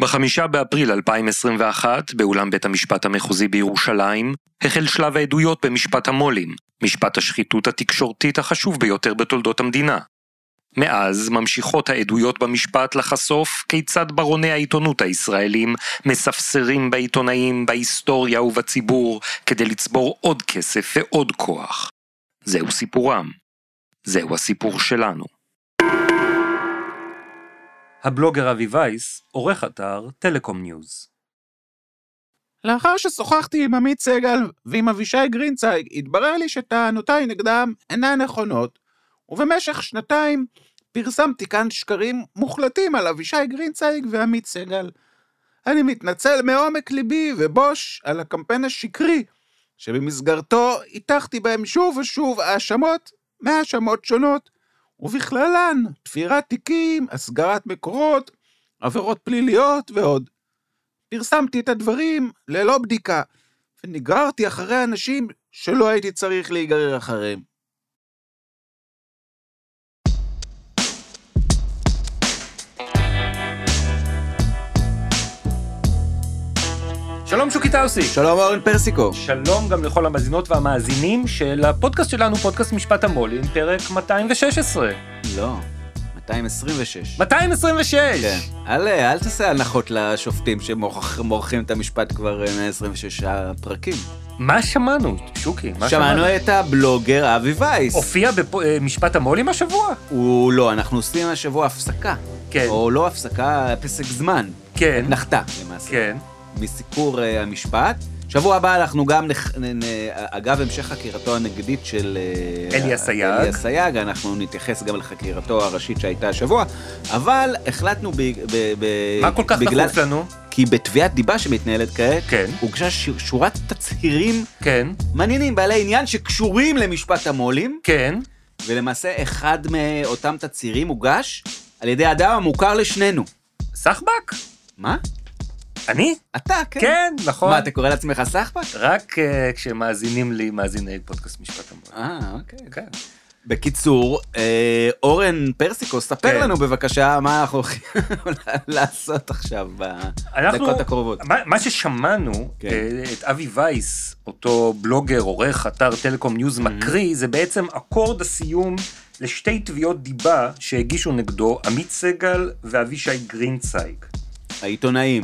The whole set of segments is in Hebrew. ב-5 באפריל 2021, באולם בית המשפט המחוזי בירושלים, החל שלב העדויות במשפט המולים, משפט השחיתות התקשורתית החשוב ביותר בתולדות המדינה. מאז ממשיכות העדויות במשפט לחשוף כיצד ברוני העיתונות הישראלים מספסרים בעיתונאים, בהיסטוריה ובציבור כדי לצבור עוד כסף ועוד כוח. זהו סיפורם. זהו הסיפור שלנו. הבלוגר אבי וייס, עורך אתר טלקום ניוז. לאחר ששוחחתי עם עמית סגל ועם אבישי גרינצייג, התברר לי שטענותיי נגדם אינן נכונות, ובמשך 2 פרסמתי כאן שקרים מוחלטים על אבישי גרינצייג ועמית סגל. אני מתנצל מעומק ליבי ובוש על הקמפיין השקרי, שבמסגרתו התחתי בהם שוב ושוב האשמות, 100 האשמות שונות, ובכללן תפירת תיקים, הסגרת מקורות, עבירות פליליות ועוד. פרסמתי את הדברים ללא בדיקה, ונגררתי אחרי אנשים שלא הייתי צריך להיגרר אחריהם. שלום שוקי טאוסי. שלום אורן פרסיקו. שלום גם לכל המאזינות והמאזינים של הפודקאסט שלנו, פודקאסט משפט המולים, פרק 216. לא, 226. 226! כן. אל תעשה הנחות לשופטים שמורחים את המשפט כבר 126 פרקים. מה שמענו, שוקי? שמענו את הבלוגר אבי וייס. הופיע במשפט המולים השבוע? לא, אנחנו עושים השבוע הפסקה. כן. או לא הפסקה, פסק זמן. כן. נחתה, למעשה. כן. מסיקור המשפט. שבוע הבא אנחנו גם, אגב המשך חקירתו הנגדית של אליה סייג, אנחנו נתייחס גם לחקירתו הראשית שהייתה השבוע, אבל החלטנו מה כל כך נחוץ לנו? כי בתביעת דיבה שמתנהלת כעת, הוגשה שורת תצהירים מעניינים בעלי עניין שקשורים למשפט המולים, ולמעשה אחד מאותם תצהירים הוגש על ידי אדם המוכר לשנינו. סחבק? מה? אני? אתה, כן. כן, נכון. מה, אתה קורא לעצמך סחבק? רק כשמאזינים לי, מאזיני פודקאסט משפט המול. אוקיי. כן. בקיצור, אורן פרסיקו, ספר לנו בבקשה מה אנחנו הולכים לעשות עכשיו בדקות הקרובות. מה ששמענו, את אבי וייס, אותו בלוגר, עורך, אתר טלקום ניוז מקריא, זה בעצם אקורד הסיום לשתי תביעות דיבה שהגישו נגדו עמית סגל ואבישי גרינצייג. העיתונאים.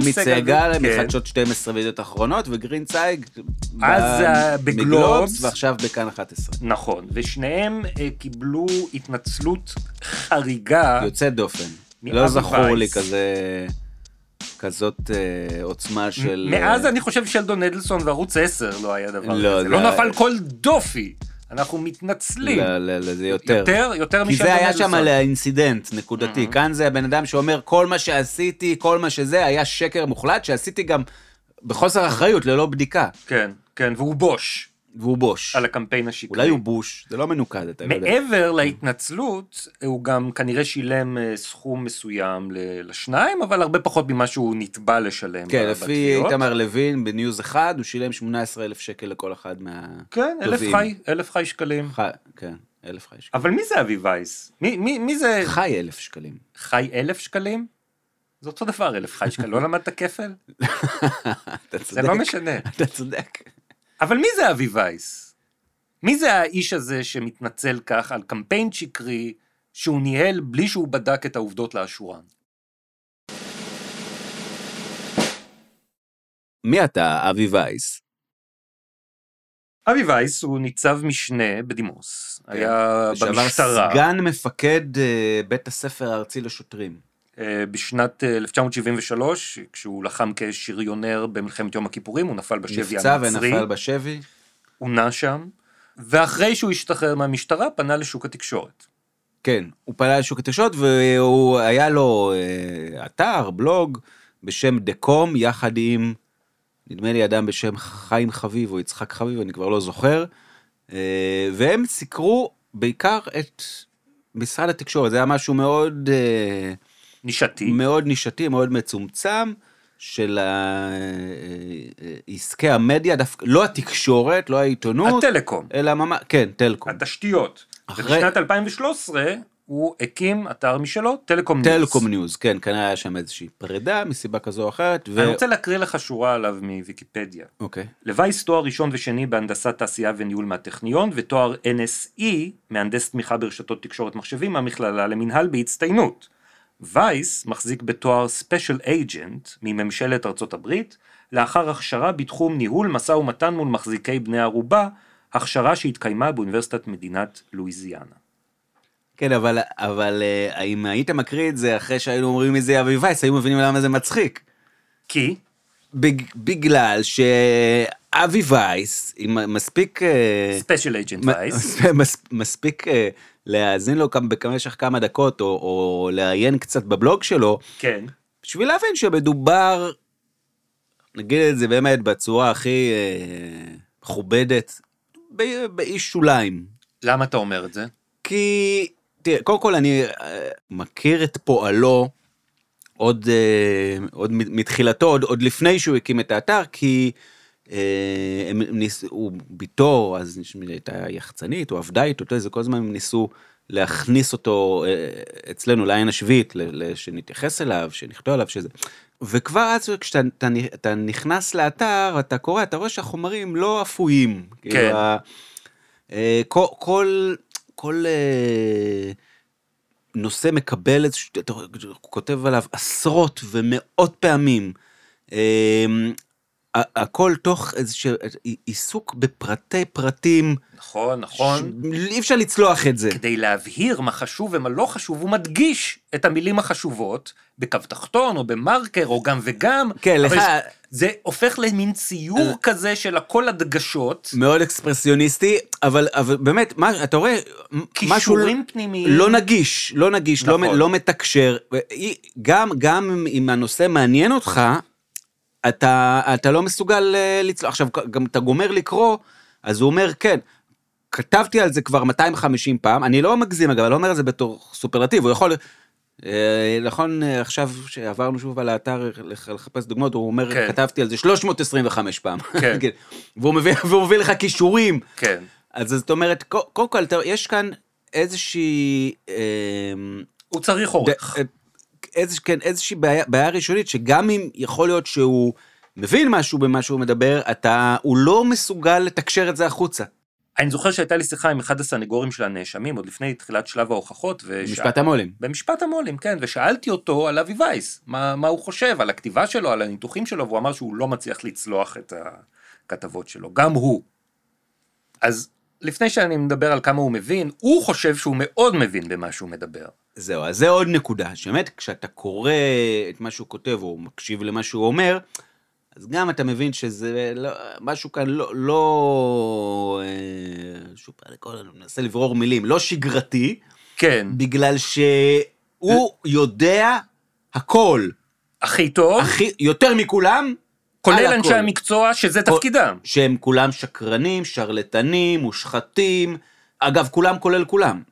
עמית סגל, מחדשות 12 ועדות אחרונות, וגרינצייג אז בגלובס, ועכשיו בכאן 11. נכון, ושניהם קיבלו התנצלות חריגה. יוצאת דופן. לא זכור לי כזאת עוצמה של... מאז אני חושב שלדון אדלסון וערוץ 10 לא היה דבר כזה. לא נפל כל דופי. אנחנו מתנצלים. לא, זה יותר משם. כי זה היה שם על האינסידנט, נקודתי. כאן זה הבן אדם שאומר, כל מה שעשיתי, כל מה שזה, היה שקר מוחלט, שעשיתי גם בחוסר אחריות, ללא בדיקה. כן, כן, והוא בוש. על הקמפיין השקרי. אולי הוא בוש, זה לא מנוקד, אתה יודע. מעבר להתנצלות, הוא גם כנראה שילם סכום מסוים לשניים, אבל הרבה פחות ממה שהוא נתבע לשלם. כן, לפי איתמר לוין, בניוז 1, הוא שילם 18,000 שקל לכל אחד מהטובים. כן, 1,000 חי שקלים. כן, 1,000 חי שקלים. אבל מי זה אבי וייס? מי זה... חי 1,000 שקלים. חי 1,000 שקלים? זה אותו דבר, 1,000 חי שקל. לא למדת כפל? זה לא משנה. אתה צודק. אבל מי זה אבי וייס? מי זה האיש הזה שמתנצל כך על קמפיין שקרי שהוא ניהל בלי שהוא בדק את העובדות לאשורן? מי אתה, אבי וייס? אבי וייס הוא ניצב משנה בדימוס. כן. היה במשטרה. סגן מפקד בית הספר הארצי לשוטרים. בשנת 1973, כשהוא לחם כשריונר במלחמת יום הכיפורים, הוא נפל בשבי הנצרי. נפצע ונפל בשבי. הוא נע שם, ואחרי שהוא השתחרר מהמשטרה, פנה לשוק התקשורת. כן, הוא פנה לשוק התקשורת, והוא היה לו אתר, בלוג, בשם דקום, יחד עם, נדמה לי אדם בשם חיים חביב, או יצחק חביב, אני כבר לא זוכר, והם סיקרו בעיקר את משרד התקשורת, זה היה משהו מאוד... נישתי. מאוד נישתי, מאוד מצומצם, של עסקי המדיה, לא התקשורת, לא העיתונות. הטלקום. אלא ממש, כן, טלקום. התשתיות. ובשנת 2013, הוא הקים אתר משלו, טלקום ניוז. טלקום ניוז, כן, כאן היה שם איזושהי פרידה מסיבה כזו או אחת. אני רוצה להקריא לך שורה עליו מוויקיפדיה. אוקיי. לוייס תואר ראשון ושני בהנדסת תעשייה וניהול מהטכניון, ותואר NSE, מהנדס תמיכה ברשתות תקשורת מחשבים, מהמכללה למנהל בהצטיינות. וייס מחזיק בתואר ספיישל אייג'נט מממשלת ארצות הברית, לאחר הכשרה בתחום ניהול משא ומתן מול מחזיקי בני ערובה, הכשרה שהתקיימה באוניברסיטת מדינת לואיזיאנה. כן, אבל אם היית מקריא את זה אחרי שהיינו אומרים איזה אבי וייס, היו מבינים למה זה מצחיק. כי? בגלל שאבי וייס, מספיק... ספיישל אייג'נט וייס. מספיק להאזין לו במשך כמה דקות, או לעיין קצת בבלוג שלו. כן. בשביל להבין שמדובר, נגיד את זה באמת בצורה הכי מכובדת, באיש שוליים. למה אתה אומר את זה? כי, תראה, קודם כל אני מכיר את פועלו עוד מתחילתו, עוד לפני שהוא הקים את האתר, כי הוא ביתו, אז הייתה יחצנית, או עבדה איתו, זה כל הזמן הם ניסו להכניס אותו אצלנו לעין השביעית, שנתייחס אליו, שנכתוב עליו שזה. וכבר אז כשאתה נכנס לאתר, אתה קורא, אתה רואה שהחומרים לא אפויים. כן. כל נושא מקבל, אתה כותב עליו עשרות ומאות פעמים, הכל תוך איזשהו עיסוק בפרטי פרטים. נכון, נכון. אי אפשר לצלוח את זה. כדי להבהיר מה חשוב ומה לא חשוב, הוא מדגיש את המילים החשובות, בקו תחתון או במרקר או גם וגם. כן, לך... זה הופך למין ציור כזה של הכל הדגשות. מאוד אקספרסיוניסטי, אבל באמת, אתה רואה, קישורים פנימיים. לא נגיש, לא נגיש, לא מתקשר. גם אם הנושא מעניין אותך, אתה לא מסוגל לצלוח. עכשיו, גם אתה גומר לקרוא, אז הוא אומר, כן, כתבתי על זה כבר 250 פעם, אני לא מגזים, אגב, אני לא אומר על זה בתור סופרלטיב, הוא יכול, נכון, עכשיו שעברנו שוב על האתר לחפש דוגמאות, הוא אומר, כן. כתבתי על זה 325 פעם, כן. והוא מביא לך כישורים, כן. אז זאת אומרת, קודם כל, יש כאן איזושהי... הוא צריך אורך. איזושהי בעיה ראשונית, שגם אם יכול להיות שהוא מבין משהו במה שהוא מדבר, הוא לא מסוגל לתקשר את זה החוצה. אני זוכר שהייתה לי שיחה עם אחד הסנגורים של הנאשמים, עוד לפני תחילת שלב ההוכחות. במשפט המולים. במשפט המולים, כן, ושאלתי אותו על אבי וייס, מה הוא חושב, על הכתיבה שלו, על הניתוחים שלו, והוא אמר שהוא לא מצליח לצלוח את הכתבות שלו, גם הוא. אז לפני שאני מדבר על כמה הוא מבין, הוא חושב שהוא מאוד מבין במה שהוא מדבר. זהו, אז זה עוד נקודה, שבאמת כשאתה קורא את מה שהוא כותב, או מקשיב למה שהוא אומר, אז גם אתה מבין שזה לא, משהו כאן לא שוב, אני מנסה לברור מילים, לא שגרתי, כן. בגלל שהוא יודע הכל. הכי טוב. יותר מכולם. כולל אנשי המקצוע שזה תפקידם. שהם כולם שקרנים, שרלטנים, מושחתים, אגב, כולם כולל כולם.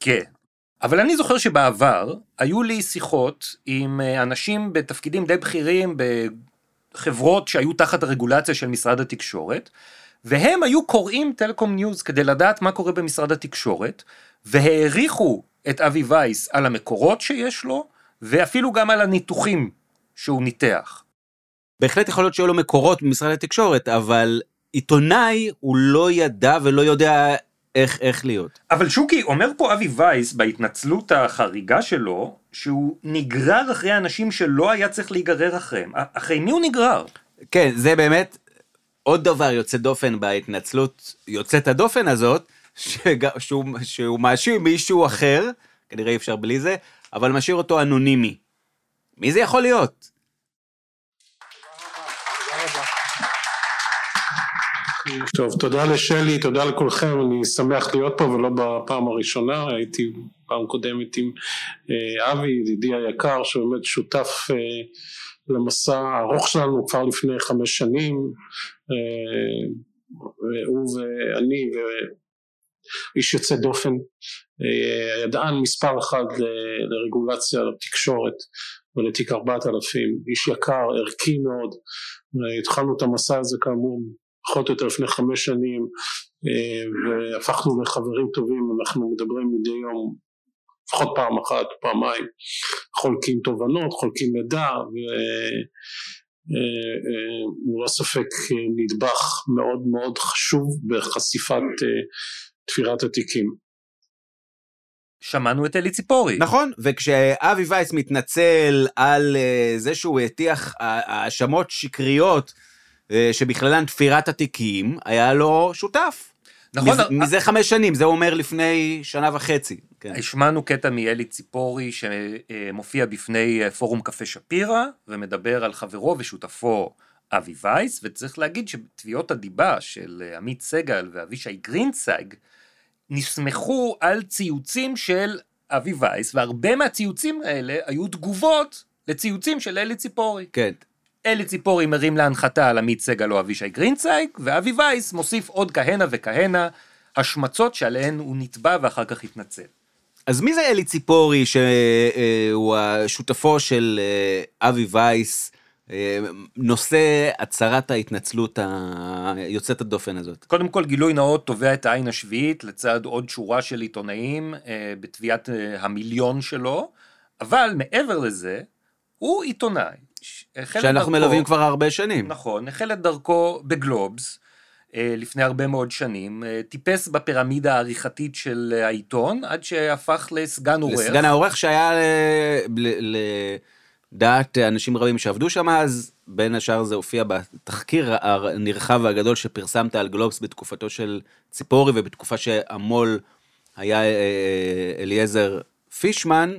כן. אבל אני זוכר שבעבר היו לי שיחות עם אנשים בתפקידים די בכירים, בחברות שהיו תחת הרגולציה של משרד התקשורת, והם היו קוראים טלקום ניוז כדי לדעת מה קורה במשרד התקשורת, והעריכו את אבי וייס על המקורות שיש לו, ואפילו גם על הניתוחים שהוא ניתח. בהחלט יכול להיות שיהיו לו מקורות במשרד התקשורת, אבל עיתונאי הוא לא ידע ולא יודע... איך להיות. אבל שוקי, אומר פה אבי וייס בהתנצלות החריגה שלו, שהוא נגרר אחרי אנשים שלא היה צריך להיגרר אחריהם. אחרי מי הוא נגרר? כן, זה באמת עוד דבר יוצא דופן בהתנצלות, יוצאת הדופן הזאת, שהוא מאשים מישהו אחר, כנראה אי אפשר בלי זה, אבל משאיר אותו אנונימי. מי זה יכול להיות? טוב, תודה לשלי, תודה לכולכם, אני שמח להיות פה ולא בפעם הראשונה, הייתי פעם קודמת עם אבי, ידידי היקר, שבאמת שותף למסע הארוך שלנו כבר לפני 5 שנים, הוא ואני ואיש יוצא דופן, ידען מספר אחד לרגולציה לתקשורת ולתיק 4000, איש יקר, ערכי מאוד, התחלנו את המסע הזה כאמור, פחות או יותר לפני 5 שנים, והפכנו לחברים טובים, אנחנו מדברים מדי יום לפחות פעם אחת או פעמיים חולקים תובנות, חולקים מידע, ולא ספק נדבך מאוד מאוד חשוב בחשיפת תפירת התיקים. שמענו את אלי ציפורי. נכון, וכשאבי וייס מתנצל על זה שהוא הטיח האשמות שקריות שבכללן תפירת התיקים, היה לו שותף. נכון. מזה 5 שנים, זה אומר לפני 1.5 שנה. השמענו קטע מאלי ציפורי שמופיע בפני פורום קפה שפירא, ומדבר על חברו ושותפו אבי וייס, וצריך להגיד שתביעות הדיבה של עמית סגל ואבישי גרינצייג, נסמכו על ציוצים של אבי וייס, והרבה מהציוצים האלה היו תגובות לציוצים של אלי ציפורי. כן. אלי ציפורי מרים להנחתה על עמית סגל או אבישי גרינצייג, ואבי וייס מוסיף עוד כהנה וכהנה, השמצות שעליהן הוא נתבע ואחר כך התנצל. אז מי זה אלי ציפורי שהוא השותפו של אבי וייס, נושא הצהרת ההתנצלות היוצאת הדופן הזאת? קודם כל, גילוי נאות תובע את העין השביעית לצד עוד שורה של עיתונאים בתביעת המיליון שלו, אבל מעבר לזה הוא עיתונאי שאנחנו מלווים כבר 4 שנים. נכון, החל את דרכו בגלובס לפני הרבה מאוד שנים, טיפס בפירמידה העריכתית של העיתון עד שהפך לסגן עורך. לסגן העורך שהיה דעת אנשים רבים שעבדו שם, אז בין השאר זה הופיע בתחקיר הנרחב והגדול שפרסמת על גלובס בתקופתו של ציפורי, ובתקופה שהמול היה אליעזר פישמן,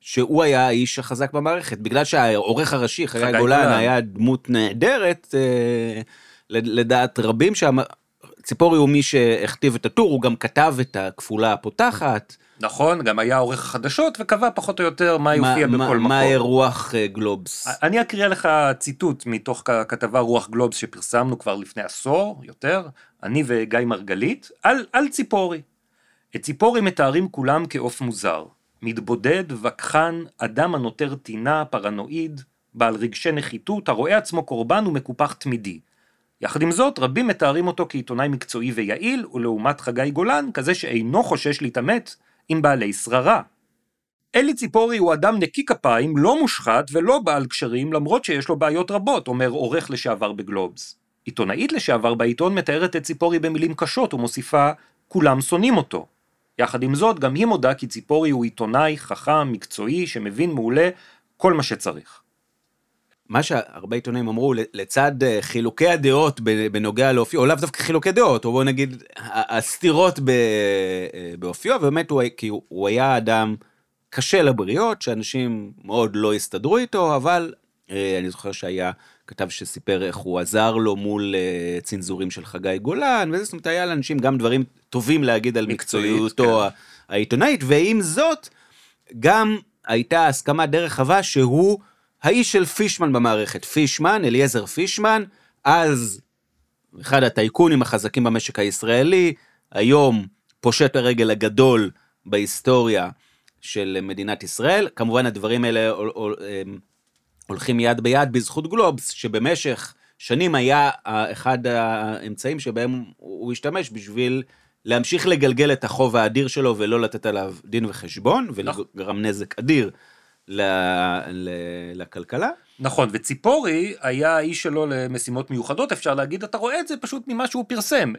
שהוא היה האיש החזק במערכת, בגלל שהעורך הראשי, חגי גולן, היה דמות נהדרת, לדעת רבים ציפורי הוא מי שהכתיב את הטור, הוא גם כתב את הכפולה הפותחת. נכון, גם היה עורך חדשות, וקבע פחות או יותר מה יופיע בכל מקום. מה רוח גלובס? אני אקריא לך ציטוט מתוך כתבה רוח גלובס שפרסמנו כבר לפני 10 יותר, אני וגיא מרגלית, על ציפורי. את ציפורי מתארים כולם כעוף מוזר, מתבודד, וכחן, אדם הנותר טינה, פרנואיד, בעל רגשי נחיתות, הרואה עצמו קורבן ומקופח תמידי. יחד עם זאת, רבים מתארים אותו כעיתונאי מקצועי ויעיל, ולעומת חגי גולן, כזה שאינו חושש להתאמת עם בעלי שררה. אלי ציפורי הוא אדם נקי כפיים, לא מושחת ולא בעל קשרים, למרות שיש לו בעיות רבות, אומר עורך לשעבר בגלובס. עיתונאית לשעבר בעיתון מתארת את ציפורי במילים קשות ומוסיפה, כולם שונאים אותו. יחד עם זאת, גם היא מודה כי ציפורי הוא עיתונאי, חכם, מקצועי, שמבין מעולה כל מה שצריך. מה שהרבה עיתונאים אמרו, לצד חילוקי הדעות בנוגע לאופיו, או לאו דווקא חילוקי דעות, או בוא נגיד, הסתירות באופיו, באמת הוא היה אדם קשה לבריות, שאנשים מאוד לא הסתדרו איתו, אבל אני זוכר שהיה כתב שסיפר איך הוא עזר לו מול צנזורים של חגי גולן, וזה זאת אומרת, היה לאנשים גם דברים טובים להגיד על מקצועיותו העיתונאית, ועם זאת, גם הייתה הסכמה דרך חווה שהוא האיש של פישמן במערכת, פישמן, אליעזר פישמן, אז אחד הטייקונים החזקים במשק הישראלי, היום פושט הרגל הגדול בהיסטוריה של מדינת ישראל, כמובן הדברים האלה הולכים יד ביד בזכות גלובס, שבמשך שנים היה אחד האמצעים שבהם הוא השתמש בשביל להמשיך לגלגל את החוב האדיר שלו, ולא לתת עליו דין וחשבון, ולגרם נזק אדיר לכלכלה. נכון, וציפורי היה האיש שלו למשימות מיוחדות, אפשר להגיד, אתה רואה את זה פשוט ממה שהוא פרסם.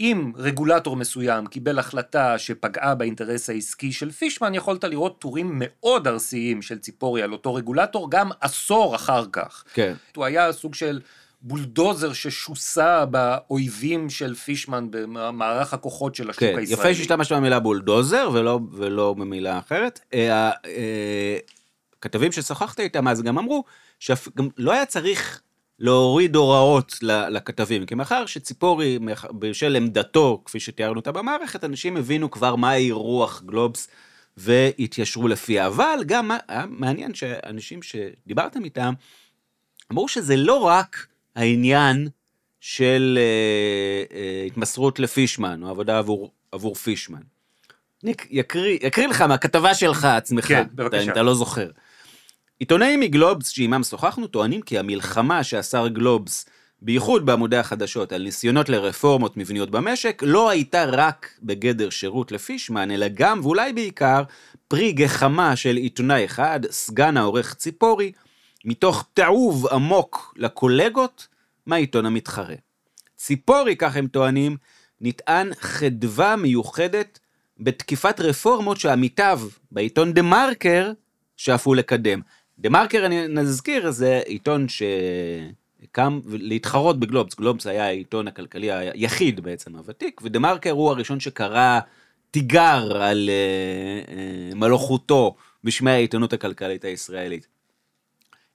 אם רגולטור מסוים קיבל החלטה שפגעה באינטרס העסקי של פישמן, יכולת לראות טורים מאוד ארסיים של ציפורי על אותו רגולטור, גם 10 אחר כך. כן. הוא היה סוג של בולדוזר ששוסה באויבים של פישמן במערך הכוחות של השוק הישראלי. יפה שהשתמשת במילה בולדוזר ולא במילה אחרת. כתבים ששוחחת איתם אז גם אמרו שלא היה צריך להוריד הוראות לכתבים, כי מאחר שציפורי בשל עמדתו, כפי שתיארנו אותה במערכת, אנשים הבינו כבר מהי רוח גלובס והתיישרו לפיה. אבל גם מעניין שאנשים שדיברתם איתם אמרו שזה לא רק העניין של התמסרות לפישמן, או עבודה עבור פישמן. אני אקריא לך מהכתבה שלך עצמך, כן, בבקשה. אתה לא זוכר. עיתונאים מגלובס, שעימם שוחחנו, טוענים כי המלחמה שהשר גלובס בייחוד בעמודי החדשות, על ניסיונות לרפורמות מבניות במשק, לא הייתה רק בגדר שירות לפישמן, אלא גם ואולי בעיקר פרי גחמה של עיתונאי אחד, סגן העורך ציפורי, מתוך תעוב עמוק לקולגות מהעיתון המתחרה. ציפורי, כך הם טוענים, נטען חדווה מיוחדת בתקיפת רפורמות שהמיטב בעיתון דה מרקר שאפו לקדם. דה מרקר, אני נזכיר, זה עיתון שקם להתחרות בגלובס. גלובס היה העיתון הכלכלי היחיד בעצם הוותיק, ודה מרקר הוא הראשון שקרא תיגר על מלוכותו בשמי העיתונות הכלכלית הישראלית.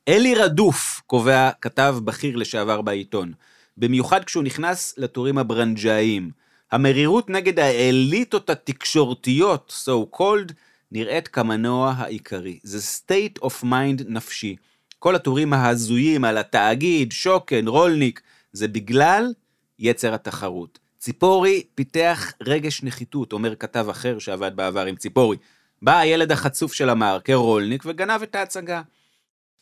אלי רדוף, קובע כתב בכיר לשעבר בעיתון, במיוחד כשהוא נכנס לתורים הברנג'איים, המרירות נגד האליטות התקשורתיות, so called, נראית כמנוע העיקרי. זה state of mind נפשי. כל התורים ההזויים על התאגיד, שוקן, רולניק, זה בגלל יצר התחרות. ציפורי פיתח רגש נחיתות, אומר כתב אחר שעבד בעבר עם ציפורי. בא הילד החצוף של המארקר, רולניק, וגנב את ההצגה.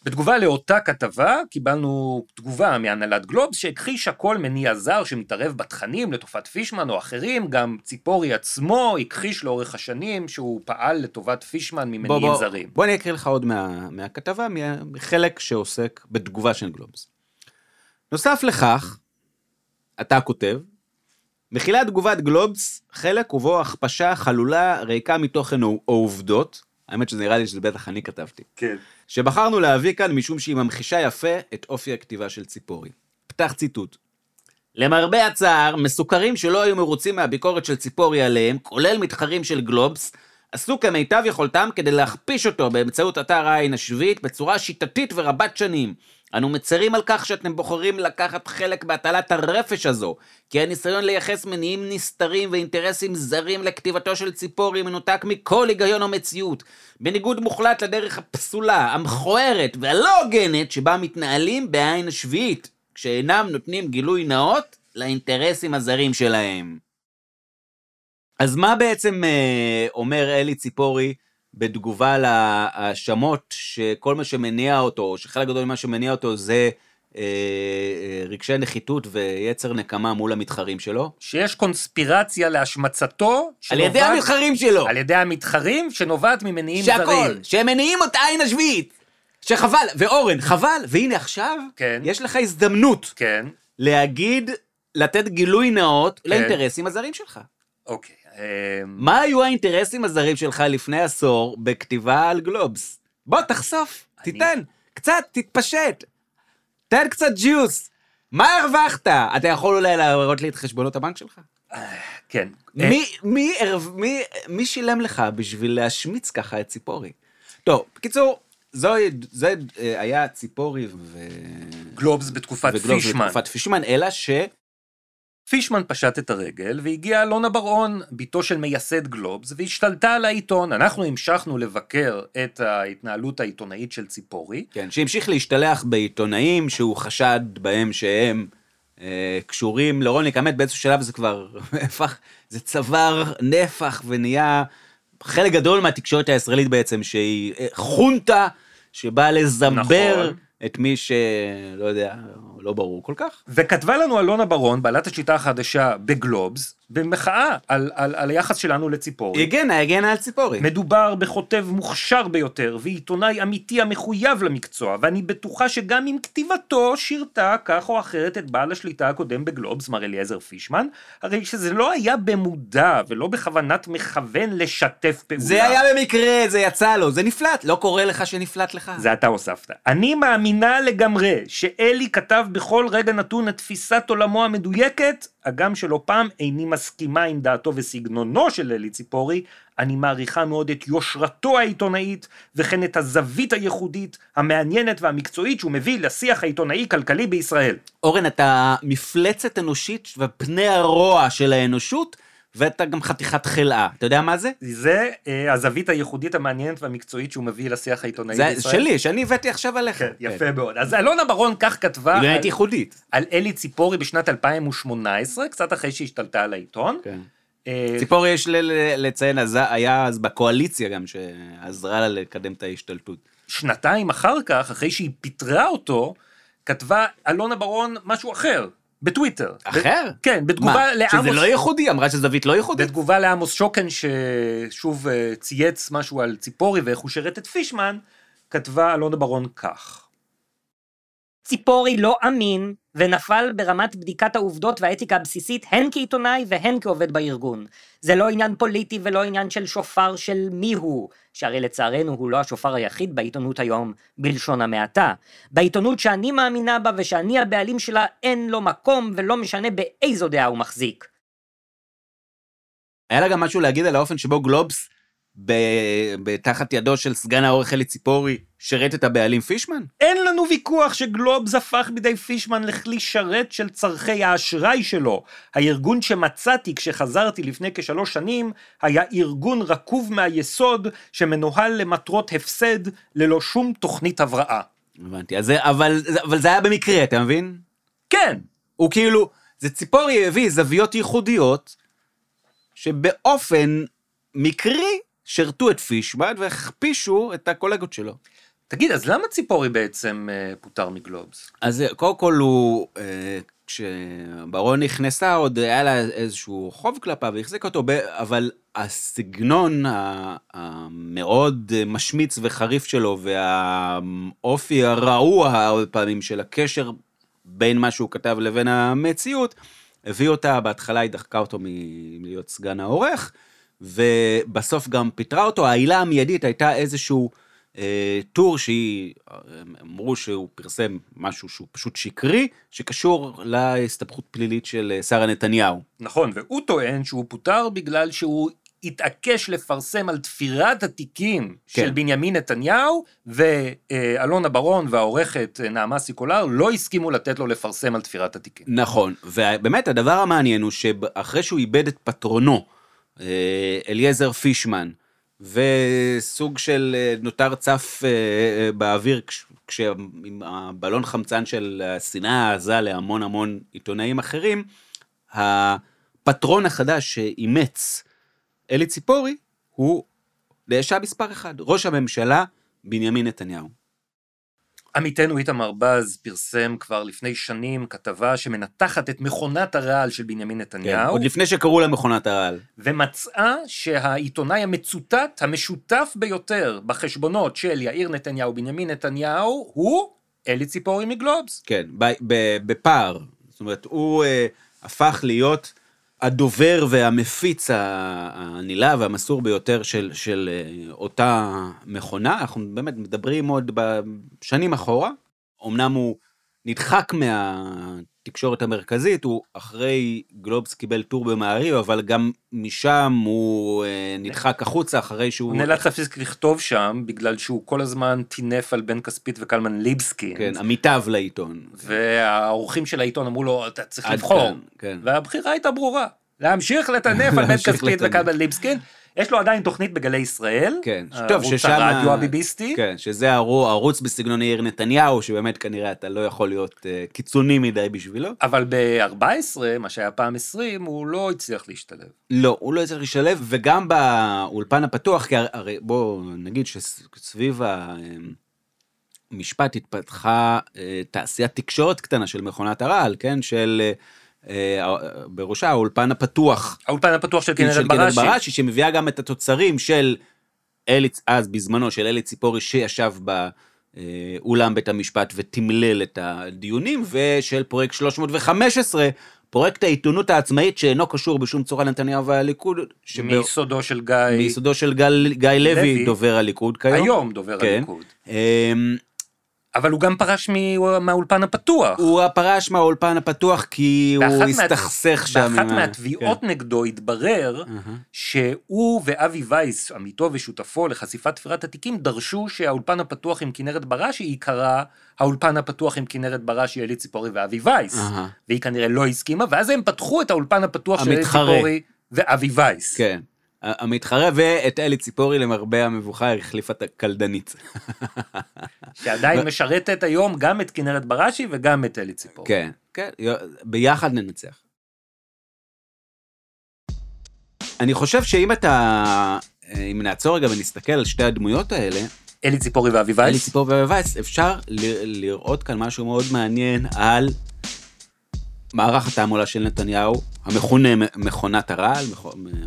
בתגובה לאותה כתבה, קיבלנו תגובה מהנהלת גלובס שהכחיש הכל מניע זר שמתערב בתכנים לטובת פישמן או אחרים, גם ציפורי עצמו הכחיש לאורך השנים שהוא פעל לטובת פישמן ממניעים זרים. בוא אני אקריא לך עוד מהכתבה, מחלק שעוסק בתגובה של גלובס. נוסף לכך, אתה כותב, מכילה תגובת גלובס, חלק ובו הכפשה חלולה ריקה מתוכן עובדות, האמת שזה נראה לי שזה בטח אני כתבתי. כן. שבחרנו להביא כאן משום שהיא ממחישה יפה את אופי הכתיבה של ציפורי. פתח ציטוט. למרבה הצער, מסוכרים שלא היו מרוצים מהביקורת של ציפורי עליהם, כולל מתחרים של גלובס, עשו כמיטב יכולתם כדי להכפיש אותו באמצעות אתר העין השביעית בצורה שיטתית ורבת שנים. אנו מצרים על כך שאתם בוחרים לקחת חלק בהטלת הרפש הזו, כי הניסיון לייחס מניעים נסתרים ואינטרסים זרים לכתיבתו של ציפורי מנותק מכל היגיון ומציאות, בניגוד מוחלט לדרך הפסולה, המכוערת והלא הוגנת שבה מתנהלים בעין השביעית, כשאינם נותנים גילוי נאות לאינטרסים הזרים שלהם. אז מה בעצם אומר אלי ציפורי בתגובה להאשמות שכל מה שמניע אותו, או שחלק גדול ממה שמניע אותו זה רגשי נחיתות ויצר נקמה מול המתחרים שלו? שיש קונספירציה להשמצתו על ידי המתחרים שלו. על ידי המתחרים שנובעת ממניעים זרים. שהכל, שהם מניעים אותה עין השביעית. שחבל, ואורן, חבל, והנה עכשיו כן. יש לך הזדמנות כן. להגיד, לתת גילוי נאות כן. לאינטרסים הזרים שלך. אוקיי. מה היו האינטרסים הזרים שלך לפני עשור בכתיבה על גלובס? בוא תחשוף, תיתן, קצת, תתפשט, תן קצת ג'יוס. מה הרווחת? אתה יכול אולי להראות לי את חשבונות הבנק שלך? כן. מי שילם לך בשביל להשמיץ ככה את ציפורי? טוב, בקיצור, זה היה ציפורי וגלובס בתקופת פישמן, אלא ש... פישמן פשט את הרגל והגיעה אלונה ברעון, ביתו של מייסד גלובס, והשתלטה על העיתון. אנחנו המשכנו לבקר את ההתנהלות העיתונאית של ציפורי. כן, שהמשיך להשתלח בעיתונאים שהוא חשד בהם שהם קשורים לרולניק. האמת באיזשהו שלב זה כבר הפך, זה צוואר נפח ונהיה חלק גדול מהתקשורת הישראלית בעצם, שהיא חונטה שבאה לזמבר. נכון. את מי שלא יודע, לא ברור כל כך. וכתבה לנו אלונה ברון, בעלת השיטה החדשה בגלובס, במחאה על היחס שלנו לציפורי. הגנה על ציפורי. מדובר בחוטב מוכשר ביותר, ועיתונאי אמיתי המחויב למקצוע, ואני בטוחה שגם עם כתיבתו שירתה כך או אחרת את בעל השליטה הקודם בגלובס, מר אליעזר פישמן, הרי שזה לא היה במודע, ולא בכוונת מכוון לשתף פעולה. זה היה במקרה, זה יצא לו, זה נפלט, לא קורה לך שנפלט לך. זה אתה הוספת. אני מאמינה לגמרי שאלי כתב בכל רגע נתון את תפיסת עולמו המדויקת, הגם שלא פעם איני מסכימה עם דעתו וסגנונו של אלי ציפורי, אני מעריכה מאוד את יושרתו העיתונאית, וכן את הזווית הייחודית, המעניינת והמקצועית, שהוא מביא לשיח העיתונאי-כלכלי בישראל. אורן, אתה מפלצת אנושית ופני הרוע של האנושות, ואתה גם חתיכת חלאה. אתה יודע מה זה? זה הזווית הייחודית המעניינת והמקצועית שהוא מביא לשיח העיתונאי בישראל. זה שלי, שאני הבאתי עכשיו עליך. כן, יפה מאוד. אז אלונה ברון כך כתבה... באמת ייחודית. על אלי ציפורי בשנת 2018, קצת אחרי שהשתלטה על העיתון. כן. ציפורי יש לציין, היה אז בקואליציה גם שעזרה לה לקדם את ההשתלטות. שנתיים אחר כך, אחרי שהיא פיטרה אותו... כתבה אלונה ברון משהו אחר, בטוויטר. אחר? כן, בתגובה לעמוס... שזה לא ייחודי, אמרה שזווית לא ייחודית. בתגובה לעמוס שוקן, ששוב צייץ משהו על ציפורי, ואיך הוא שרת את פישמן, כתבה אלונה ברון כך. ציפורי לא אמין, ונפל ברמת בדיקת העובדות והאתיקה הבסיסית, הן כעיתונאי והן כעובד בארגון. זה לא עניין פוליטי ולא עניין של שופר של מיהו, שהרי לצערנו הוא לא השופר היחיד בעיתונות היום, בלשון המעטה. בעיתונות שאני מאמינה בה ושאני הבעלים שלה אין לו מקום ולא משנה באיזו דעה הוא מחזיק. היה לה גם משהו להגיד על האופן שבו גלובס, בתחת ידו של סגן העורך אלי ציפורי שרת את הבעלים פישמן? אין לנו ויכוח שגלובס הפך בידי פישמן לכלי שרת של צרכי האשראי שלו. הארגון שמצאתי כשחזרתי לפני כ3 שנים היה ארגון רכוב מהיסוד שמנוהל למטרות הפסד ללא שום תוכנית הבראה. הבנתי, אז זה, אבל זה היה במקרה, אתה מבין? כן. הוא כאילו, זה ציפורי הביא זוויות ייחודיות שבאופן מקרי שרתו את פישמן והכפישו את הקולגות שלו. תגיד, אז למה ציפורי בעצם פוטר מגלובס? אז קודם כל הוא, כשברון נכנסה, עוד היה לה איזשהו חוב כלפיו, והחזיק אותו, אבל הסגנון המאוד משמיץ וחריף שלו, והאופי הרעוע פעמים של הקשר בין מה שהוא כתב לבין המציאות, הביא אותה, בהתחלה היא דחקה אותו מלהיות סגן העורך, ובסוף גם פיתרה אותו. העילה המיידית הייתה איזשהו טור שהיא, אמרו שהוא פרסם משהו שהוא פשוט שקרי, שקשור להסתבכות פלילית של שרה נתניהו. נכון, והוא טוען שהוא פוטר בגלל שהוא התעקש לפרסם על תפירת התיקים של בנימין נתניהו, ואלונה ברון והעורכת נעמה סיקולר לא הסכימו לתת לו לפרסם על תפירת התיקים. נכון, ובאמת הדבר המעניין הוא שאחרי שהוא איבד את פטרונו, אליעזר פישמן, וסוג של נותר צף באוויר, כשהבלון חמצן של השנאה העזה להמון המון עיתונאים אחרים, הפטרון החדש שאימץ אלי ציפורי, הוא לאשה מספר אחד, ראש הממשלה בנימין נתניהו. עמיתנו איתמר בז פרסם כבר לפני שנים כתבה שמנתחת את מכונת הרעל של בנימין נתניהו. כן, עוד לפני שקראו לה מכונת הרעל. ומצאה שהעיתונאי המצוטט, המשותף ביותר בחשבונות של יאיר נתניהו ובנימין נתניהו, הוא אלי ציפורי מגלובס. כן, בפער. זאת אומרת, הוא הפך להיות הדובר והמפיץ הנילה והמסור ביותר של אותה מכונה. אנחנו באמת מדברים עוד בשנים אחורה, אמנם הוא נדחק מהתקשורת המרכזית, הוא אחרי גלובס קיבל טור במעריב, אבל גם משם הוא נדחק החוצה אחרי שהוא... הוא נאלץ להפסיק לכתוב שם, בגלל שהוא כל הזמן תינף על בן כספית וקלמן ליבסקין. כן, עמיתיו לעיתון. והעורכים של העיתון אמרו לו, אתה צריך לבחור. כן. והבחירה הייתה ברורה. להמשיך לתנף על בן כספית וקלמן ליבסקין. יש לו עדיין תוכנית בגלי ישראל, כן, ערוץ הרדיו הביביסטי. כן, שזה ערוץ בסגנון יאיר נתניהו, שבאמת כנראה אתה לא יכול להיות קיצוני מדי בשבילו. אבל ב-14, מה שהיה פעם 20, הוא לא הצליח להשתלב. לא, הוא לא הצליח להשתלב, וגם באולפן הפתוח, כי הרי בוא נגיד שסביב המשפט התפתחה תעשיית תקשורת קטנה של מכונת הרעל, כן, של... בראשה האולפן הפתוח. האולפן הפתוח של כנרת בראשי, שמביאה גם את התוצרים של אז בזמנו של אלי ציפורי שישב באולם בית המשפט ותמלל את הדיונים, ושל פרויקט 315, פרויקט העיתונות העצמאית שאינו קשור בשום צורה לנתניהו והליכוד, מיסודו של גיא לוי, דובר הליכוד כיום. היום דובר הליכוד. אבל הוא גם פרש מהאולפן הפתוח. הוא פרש מהאולפן הפתוח כי הוא הסתכסך שם. באחת מהתביעות נגדו התברר שהוא ואבי וייס, עמיתו ושותפו לחשיפת תפירת התיקים, דרשו שהאולפן הפתוח עם כנרת בראשי ייקרא האולפן הפתוח עם כנרת בראשי, אלי ציפורי ואבי וייס. והיא כנראה לא הסכימה, ואז הם פתחו את האולפן הפתוח של אלי ציפורי ואבי וייס. כן. המתחרה, ואת אלי ציפורי למרבה המבוכה החליפה את הקלדנית. שעדיין משרתת היום גם את כנרת בראשי וגם את אלי ציפורי. כן, כן, ביחד ננצח. אני חושב שאם נעצור רגע ונסתכל על שתי הדמויות האלה, אלי ציפורי ואבי וייס. אלי ציפורי ואבי וייס, אפשר לראות כאן משהו מאוד מעניין על מערך התעמולה של נתניהו, המכונה מכונת הרעל,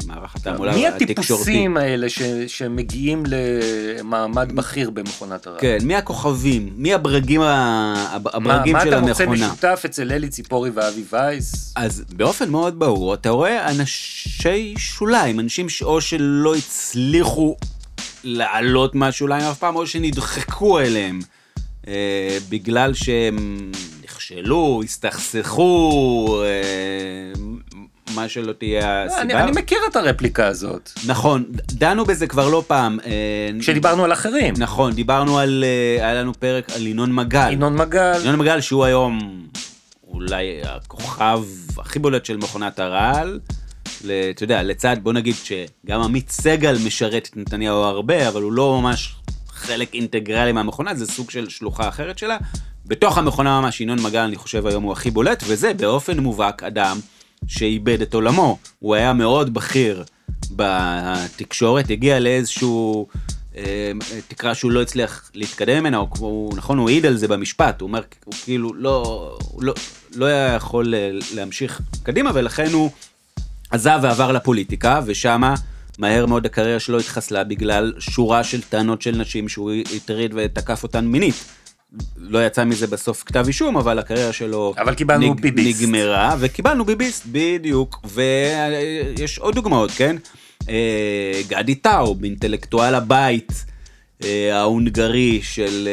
מערך התעמולה התקשורתי. מי הטיפוסים האלה שמגיעים למעמד בכיר במכונת הרעל? כן, מי הכוכבים, מי הברגים של המכונה. מה אתה מוצא משותף אצל אלי ציפורי ואבי וייס? אז באופן מאוד ברור, אתה רואה אנשי שוליים, אנשים או שלא הצליחו לעלות מהשוליים אף פעם, או שנדחקו אליהם, בגלל שהם נכשלו, הסתכסכו, מה שלא תהיה הסיבה. אני מכיר את הרפליקה הזאת. נכון, דנו בזה כבר לא פעם. כשדיברנו על אחרים. נכון, דיברנו על, היה לנו פרק על ינון מגל. ינון מגל שהוא היום אולי הכוכב הכי בולט של מכונת הרעל, אתה יודע, לצד, בוא נגיד שגם עמית סגל משרת את נתניהו הרבה, אבל הוא לא ממש חלק אינטגרלי מהמכונה, זה סוג של שלוחה אחרת שלה. בתוך המכונה ממש, ינון מגל, אני חושב היום הוא הכי בולט, וזה באופן מובהק אדם שאיבד את עולמו. הוא היה מאוד בכיר בתקשורת, הגיע לאיזשהו תקרא שהוא לא הצליח להתקדם ממנה, או נכון, הוא העיד על זה במשפט, הוא אומר, הוא כאילו לא היה יכול להמשיך קדימה, ולכן הוא עזב ועבר לפוליטיקה, ושמה מהר מאוד הקריירה שלו התחסלה בגלל שורה של טענות של נשים שהוא התריד ותקף אותן מינית. לא יצא מזה בסוף כתב אישום, אבל הקריירה שלו נגמרה, וקיבלנו ביביסט, בדיוק. ויש עוד דוגמאות, כן? גדי טאו, אינטלקטואל הבית ההונגרי של